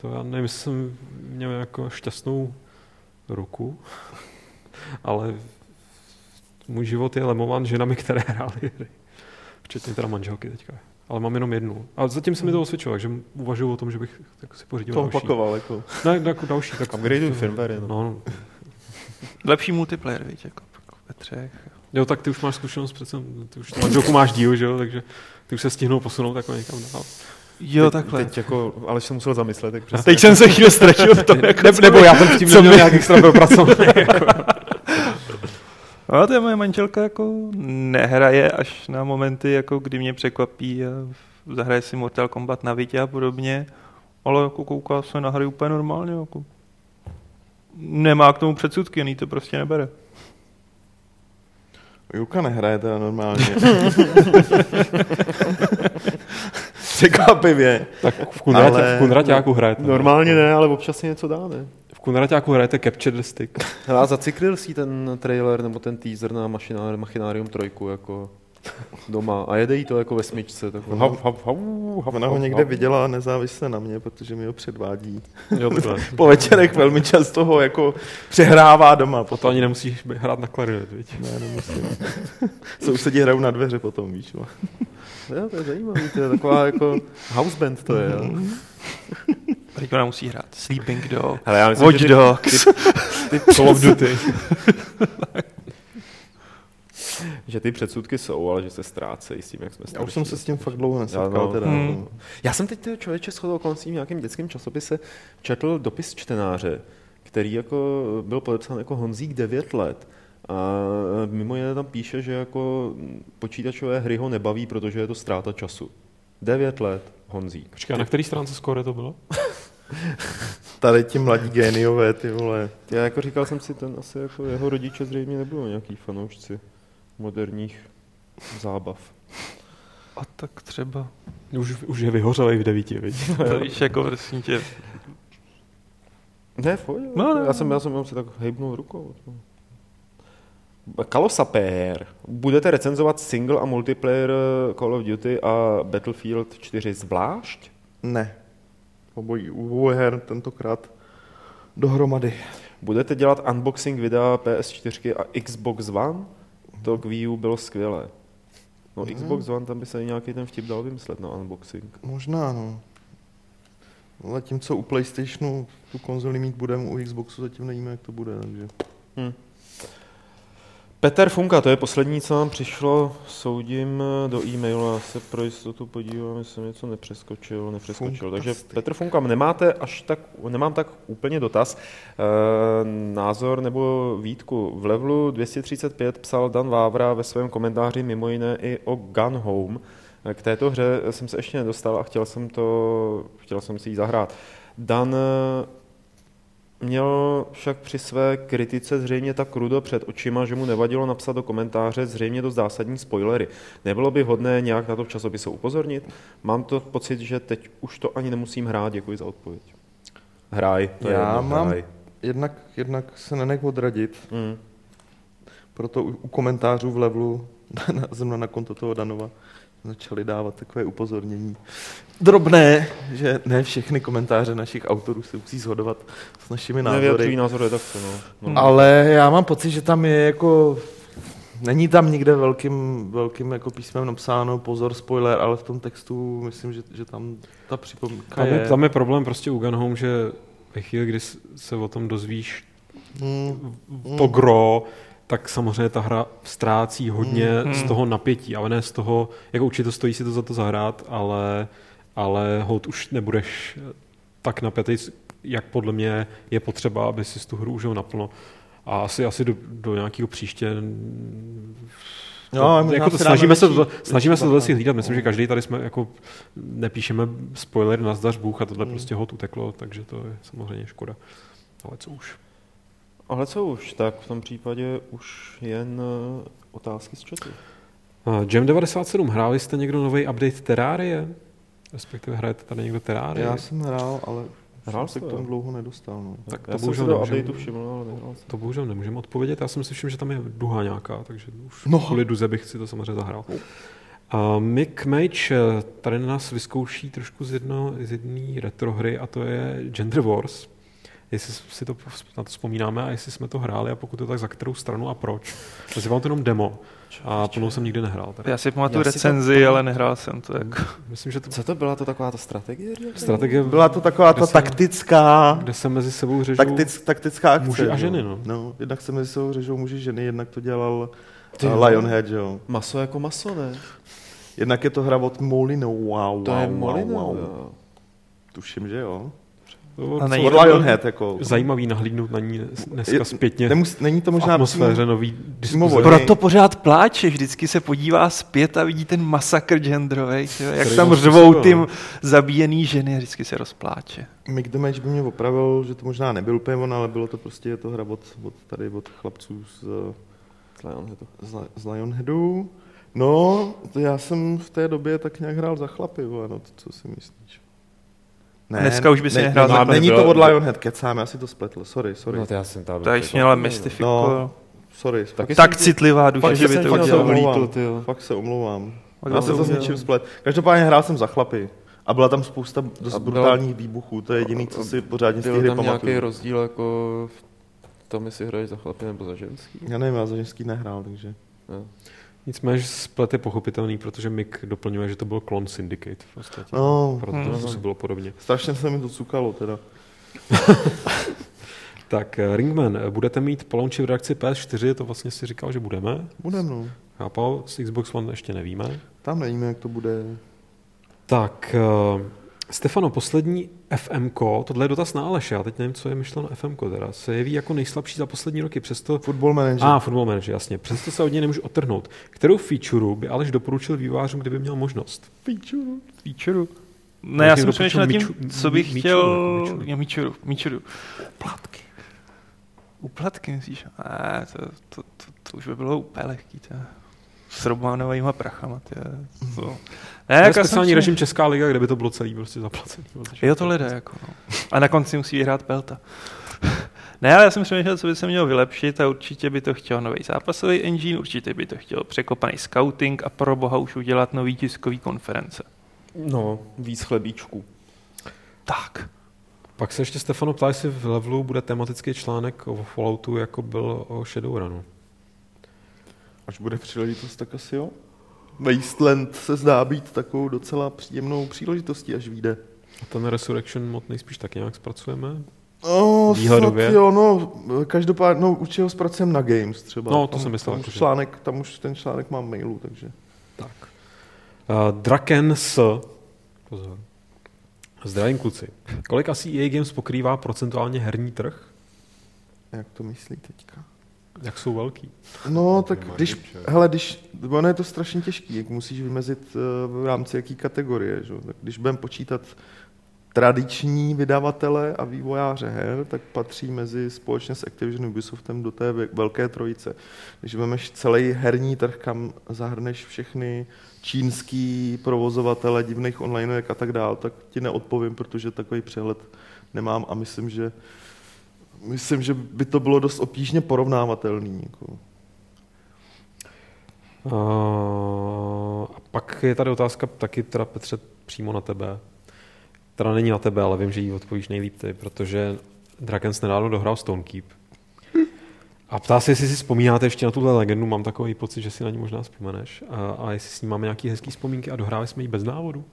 to, já nevím, jestli jsem měl jako šťastnou ruku, ale můj život je lemován ženami, které hrály hry, včetně teda manželky teďka, ale mám jenom jednu. A zatím se mi to osvědčilo, takže uvažuji o tom, že bych tak si pořídil to další. To opakoval, jako. Ne, jako další. Upgradeu firmware, no. no. Lepší multiplayer, víš, jako ve třech. Jo, tak ty už máš zkušenost, přece ty už manželku máš díl, že jo, takže ty už se stihnou posunout jako někam dál. Jo, teď, takhle. Teď jako, ale jsem musel zamyslet, tak přesně. Teď jsem se chvíli ztratil v tom, jako ne, nebo já jsem tím neměl nějak extra propracovaný. Jako. Ale to je moje manželka, jako nehraje až na momenty, jako kdy mě překvapí a zahraje si Mortal Kombat na Vitě a podobně, ale jako kouká se na hry úplně normálně, jako nemá k tomu předsudky, ani to prostě nebere. Juka nehraje teda normálně. Překvapivě. Tak v Kunraťáku hrajete. Normálně ne, ale občas si něco dá, ne? V Kunraťáku hrajete Capture Stick. Hele, a zaciklil si ten trailer nebo ten teaser na Machinarium tři jako doma a jede jí to jako ve smyčce. Tak on... hop, hop, hop, hop, ona ho hop, někde hop. Viděla nezávisle na mě, protože mi ho předvádí. Jo, po večerech velmi často ho jako přehrává doma. Potom ani nemusíš hrát na klarinet, víš? Ne, nemusím. Sousedí hrajou na dveře potom, víš? Jo, to je zajímavé, to je taková jako houseband to je. A teď ona musí hrát Sleeping Dog, Watch Dogs, Call of Duty. Že ty předsudky jsou, ale že se ztrácejí s tím, jak jsme starší. Já už jsem se s tím fakt dlouho nesetkal. No. Teda. Hmm. Já jsem teď člověče shodou okolností v nějakém dětském časopise četl dopis čtenáře, který jako byl podepsán jako Honzík devět let. A mimo jiné tam píše, že jako počítačové hry ho nebaví, protože je to ztráta času. devět let Honzík. Počkej, na který stránce skóre to bylo? Tady ti mladí géniové, ty vole. Já jako říkal jsem si, ten asi jako jeho rodiče zřejmě nebudou nějaký fanoušci moderních zábav. A tak třeba. Už, už je vyhořelej v devíti, vidíš? Víš, jako prosím tě. Ne, foj, no, ne, já jsem, já jsem, já jsem si tak hejbnul rukou. Kalosapér. Budete recenzovat single a multiplayer Call of Duty a Battlefield čtyři zvlášť? Ne. Obojí u her tentokrát dohromady. Budete dělat unboxing videa P S čtyři a Xbox One? To k Wii U bylo skvělé. No ne. Xbox One, tam by se nějaký ten vtip dal vymyslet na unboxing. Možná, no. Zatímco u PlayStationu tu konzoli mít budeme, u Xboxu zatím nevíme, jak to bude, takže... Hmm. Petr Funka, to je poslední, co nám přišlo, soudím do e-mailu, já se pro jistotu podívám, jestli jsem něco nepřeskočil, nepřeskočil. Funkasty. Takže Petr Funka, nemáte až tak, nemám tak úplně dotaz, e, názor nebo výtku. V levelu dvě stě třicet pět psal Dan Vávra ve svém komentáři mimo jiné i o Gun Home. K této hře jsem se ještě nedostal a chtěl jsem, to, chtěl jsem si ji zahrát. Dan měl však při své kritice zřejmě tak rudo před očima, že mu nevadilo napsat do komentáře zřejmě dost zásadní spoilery. Nebylo by vhodné nějak na to v časopisu upozornit? Mám to pocit, že teď už to ani nemusím hrát. Děkuji za odpověď. Hraj. To Já je jedno, mám hraj. Jednak, jednak se nenech odradit. Mm. Proto u, u komentářů v levelu zrovna na konto toho Danova začali dávat takové upozornění. Drobné, že ne všechny komentáře našich autorů se musí shodovat s našimi názory. Nevětší názory, tak to, no. no. Ale já mám pocit, že tam je jako... Není tam nikde velkým, velkým jako písmem napsáno pozor, spoiler, ale v tom textu myslím, že, že tam ta připomínka tam je... Tam je problém prostě u Gun Home, že ve chvíli, kdy se o tom dozvíš mm. to gro... tak samozřejmě ta hra ztrácí hodně mm. z toho napětí, ale ne z toho, jako určitě stojí si to za to zahrát, ale, ale holt už nebudeš tak napětej, jak podle mě je potřeba, aby si tu hru užil naplno. A asi, asi do, do nějakého příště... No, to, jako to, snažíme se to, snažíme se tohle si hlídat, myslím, že každý tady jsme jako nepíšeme spoiler na zdař bůh a tohle mm. prostě holt uteklo, takže to je samozřejmě škoda. Ale co už... Ale co už, tak v tom případě už jen otázky z chatu. Jam devadesát sedm, hráli jste někdo nový update Terrarie? Respektive hrajete tady někdo Terrarie? Já jsem hrál, ale hrál jsem se k tomu dlouho nedostal. No. Tak to já bohužel jsem se nemůžem, všiml, ale nehrál jsem. To bohužel nemůžeme odpovědět, já jsem si všiml, že tam je duha nějaká, takže už no. kvůli duze bych si to samozřejmě zahrál. Uh, Mick Mage tady na nás vyzkouší trošku z jedné retrohry a to je Gender Wars. Jestli si to, na to vzpomínáme a jestli jsme to hráli a pokud je to tak za kterou stranu a proč. Protože mám to jenom demo a plnou jsem nikdy nehrál. Tady. Já si pamatuju recenzi, to... ale nehrál jsem to. Jako... Myslím, že to... Co to byla to taková ta strategie? strategie? Byla to taková ta taktická... Jsem, kde se mezi sebou řežou taktic, taktická akce, muži a ženy. No. No, jednak se mezi sebou řežou muži a ženy, jednak to dělal uh, Lionhead. Jo. Maso jako maso, ne? Jednak je to hra od Molino. Wow, to wow, je Molino, wow, wow. Tuším, že jo. Od Lionhead, jako... Zajímavý nahlídnout na ní dneska zpětně. Nemus, není to možná atmosféře nový diskuze. Proto pořád pláče, vždycky se podívá zpět a vidí ten masakr genderovej, jak tam řvou ty zabíjený ženy, vždycky se rozpláče. Mick the Match by mě opravil, že to možná nebyl úplně on, ale bylo to prostě, je to hra od, od tady od chlapců z, z Lionheadu. Z, z Lionheadu. No, já jsem v té době tak nějak hrál za chlapy, vole, no, co si myslíš? Ne, dneska už by se nehrál. Ne, ne, není to od Lionhead, kecám, já si to spletl, sorry, sorry. No to já jsem tam... To ještě měla mystifiko. No, sorry. Tak, tak citlivá duše, že by to udělal. Fakt se omlouvám. Já no, se to s něčím splet. Každopádně hrál jsem za chlapy. A byla tam spousta dost brutálních výbuchů, to je jediný, co si pořádně z té hry pamatuju. Byl tam nějaký rozdíl jako v tom, jestli hraješ za chlapy nebo za ženský? Já nevím, já za ženský nehrál, takže... No. Nicméně splet je pochopitelný, protože Mick doplňuje, že to byl klon Syndicate. Vlastně. No, proto to no, no. bylo podobně. Strašně se mi to cukalo teda. Tak Ringman, budete mít po launchi v reakci P S čtyři, to vlastně si říkal, že budeme? Budeme, no. Chápal, s Xbox One ještě nevíme. Tam nevíme, jak to bude. Tak, uh, Stefano, poslední F M K, tohle je dotaz na Aleše, já teď nevím, co je myšleno F M K teda, se jeví jako nejslabší za poslední roky, přesto... Football Manager. A, ah, Football Manager, jasně, přesto se od něj nemůžu odtrhnout. Kterou featureu by Aleš doporučil vývojářům, kdyby měl možnost? Featureu? Featureu? Ne, já jsem přemýšlel nad tím, co bych míču, chtěl... Míču. Já míčuru, míčuru. Uplatky. Uplatky, myslíš? Ne, to, to, to, to už by bylo úplně lehký, to s Romanovýma prachama, tě. To je speciální režim Česká liga, kde by to bylo celý prostě zaplacený. Jo, to lidé, jako, no. A na konci musí vyhrát Pelta. Ne, ale já jsem přemýšlel, co by se mělo vylepšit a určitě by to chtěl nový zápasový engine, určitě by to chtěl překopaný scouting a pro boha už udělat nový tiskový konference. No, víc chlebíčků. Tak. Pak se ještě Stefano ptá, jestli v Levelu bude tematický článek o Falloutu, jako byl o Shadowrunu. Až bude příležitost, tak asi jo. Wasteland se zdá být takovou docela příjemnou příležitostí, až vyjde. A ten Resurrection mod nejspíš tak nějak zpracujeme? No, výhledově. Jo, no, každopádně, no, určitě ho zpracujeme na Games třeba. No, to tam, jsem myslel. Tam už, článek, tam už ten článek mám mailu, takže. Tak. Uh, Draken s... Pozor. Zdravím kluci. Kolik asi E A Games pokrývá procentuálně herní trh? Jak to myslí teďka? Jak jsou velký? No, tak když, hele, když, ono je to strašně těžký, jak musíš vymezit v rámci jaký kategorie, že? Tak když budeme počítat tradiční vydavatele a vývojáře her, tak patří mezi společně s Activision Ubisoftem do té velké trojice. Když vemeš celý herní trh, kam zahrneš všechny čínský provozovatele divných onlineek a tak dál, tak ti neodpovím, protože takový přehled nemám a myslím, že Myslím, že by to bylo dost obtížně porovnávatelný. Uh, a pak je tady otázka taky teda, Petře, přímo na tebe. Teda není na tebe, ale vím, že jí odpovíš nejlíp ty, protože Drakens nedávno dohrál Stonekeep. A ptá se, jestli si vzpomínáte ještě na tuhle legendu, mám takový pocit, že si na ní možná vzpomeneš. A, a jestli s ní máme nějaké hezké vzpomínky a dohráli jsme ji bez návodu?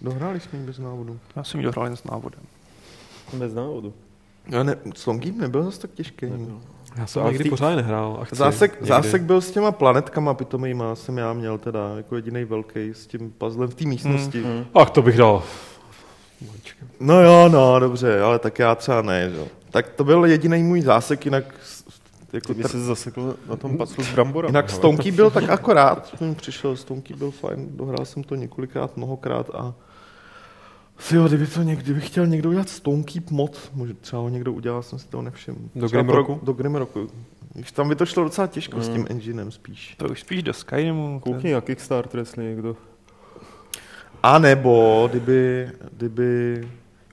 Dohráli jsme ji bez návodu. Já jsem ji dohrál jen s návodem. Bez návodu. No, ne, Stonekeep nebyl zase tak těžký. Nebyl. Já jsem nikdy tý... pořád nehrál. A chci zásek, zásek byl s těma planetkama pitomejma, jsem já měl teda jako jedinej velký s tím puzzlem v té místnosti. Mm, mm. Ach, to bych dal. No jo, no, dobře, ale tak já třeba ne. Že? Tak to byl jedinej můj zásek, jinak... Jako Ty tr... jsi zasekl na tom paclu s bramborem. Jinak Stonekeep byl tak akorát, přišel, Stonekeep byl fajn, dohrál jsem to několikrát, mnohokrát a... Jo, kdyby to někdy bych chtěl někdo udělat Stonekeep mod, možná třeba ho někdo udělal, jsem si toho nevšiml. Do Grimrocku? Do Grimrocku. Tam by to šlo docela těžko mm. s tím enginem spíš. To už spíš do Skyrimu. Koukni na Kickstarter, jestli někdo. A nebo, kdyby, kdyby,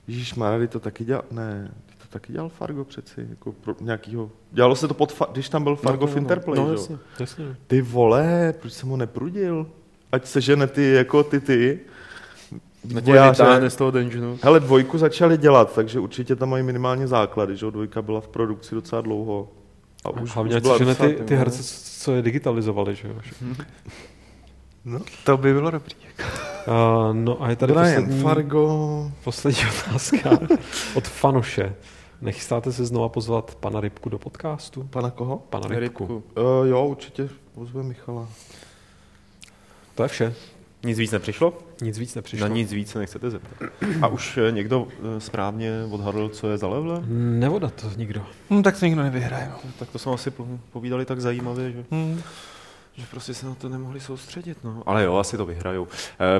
ježišmarja, to taky dělal, ne, to taky dělal Fargo přeci, jako pro nějakýho, dělalo se to pod, fa... když tam byl Fargo no, v Interplay, no, no, jasně, jasně. Ty vole, proč jsem ho neprudil? Ať se žene ty, jako ty, ty. Vytáhne z toho dungeonu. Hele, dvojku začali dělat, takže určitě tam mají minimálně základy, že dvojka byla v produkci docela dlouho. A už, už byla docela... Ty, ty herce, co je digitalizovali, že jo? Hmm. No, to by bylo dobrý. Uh, no a je tady Brian poslední... Fargo. Poslední otázka od Fanuše. Nechystáte se znova pozvat pana Rybku do podcastu? Pana koho? Pana Rybku. Rybku. Uh, jo, určitě pozveme Michala. To je vše. Nic víc nepřišlo? Nic víc nepřišlo. Na nic víc se nechcete zeptat. A už někdo správně odhadl, co je za level? Nevoda to nikdo. No, tak to nikdo nevyhraje. No. Tak to jsme asi povídali tak zajímavě, že, hmm. že prostě se na to nemohli soustředit. No. Ale jo, asi to vyhrajou.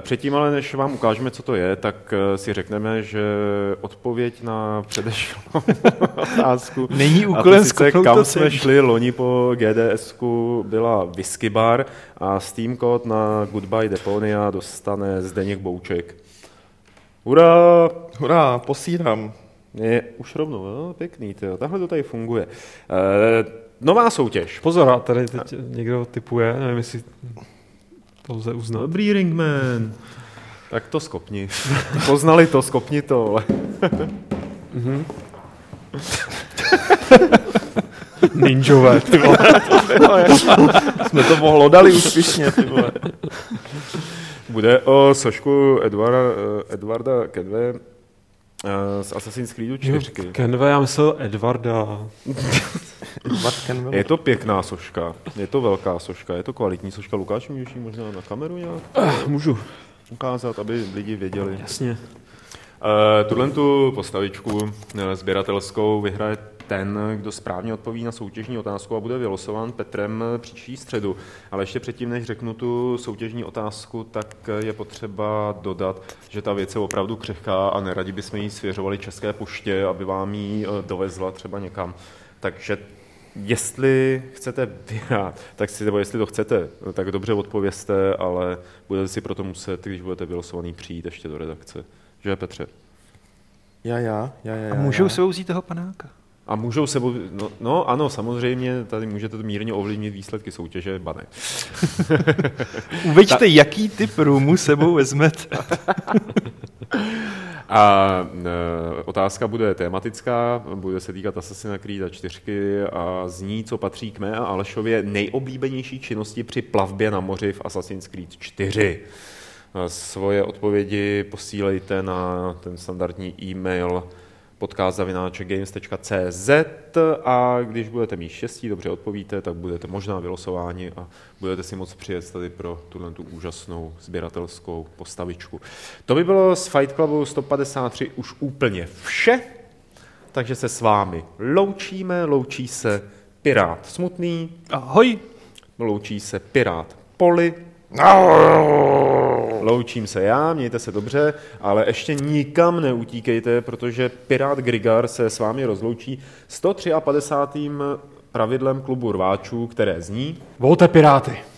Předtím ale, než vám ukážeme, co to je, tak si řekneme, že odpověď na předešlou otázku, není úkolem a sice kam jsme šli loni po G D S ku, byla Whisky Bar a Steam kód na Goodbye Deponia dostane Zdeněk Bouček. Hurá! Hurá, posílám. Je už rovnou, no, pěkný, tyjo. Takhle to tady funguje. E, nová soutěž. Pozor, a tady teď někdo typuje, nevím, jestli to lze uznat. Dobrý Ringman. Tak to skopni. Poznali to, skopni to, ale... Mm-hmm. Ninjové, ty vole. Jsme to pohlodali úspěšně, ty vole. Bude o sošku Edvarda, Edvarda Kedve z Assassin's Creedu čtyřky. Kenve, já myslel Edwarda. Edward Kenve. Je to pěkná soška, je to velká soška, je to kvalitní soška. Lukáš, můžeš ji možná na kameru nějak? Uh, můžu. Ukázat, aby lidi věděli. Jasně. Uh, Tuhle tu postavičku sběratelskou vyhraje ten, kdo správně odpoví na soutěžní otázku a bude vylosován Petrem příští středu. Ale ještě předtím, než řeknu tu soutěžní otázku, tak je potřeba dodat, že ta věc je opravdu křehká a neradi bychom ji svěřovali České poště, aby vám ji dovezla třeba někam. Takže jestli chcete vyhrát, tak si, nebo jestli to chcete, tak dobře odpovězte, ale budete si proto muset, když budete vylosovaný, přijít ještě do redakce. Že, Petře? Já, já, já, já. A můžou sebou vzít toho panáka? A můžou sebou... No, no ano, samozřejmě, tady můžete mírně ovlivnit výsledky soutěže, bane. Uveďte, Ta... jaký typ růmu sebou vezmete. A e, otázka bude tematická, bude se týkat Assassina Creed čtyřky a zní, co patří k mé a Alešově nejoblíbenější činnosti při plavbě na moři v Assassin's Creed čtyři. Svoje odpovědi posílejte na ten standardní e-mail podcast zavináč games tečka cé zet a když budete mít štěstí, dobře odpovíte, tak budete možná vylosováni a budete si moc přijet tady pro tuhle tu úžasnou sběratelskou postavičku. To by bylo z Fight Clubu sto padesát tři už úplně vše, takže se s vámi loučíme, loučí se Pirát Smutný. Ahoj! Loučí se Pirát Poli. Loučím se já, mějte se dobře, ale ještě nikam neutíkejte, protože Pirát Grigar se s vámi rozloučí sto padesát tři pravidlem klubu rváčů, které zní: volte Piráty!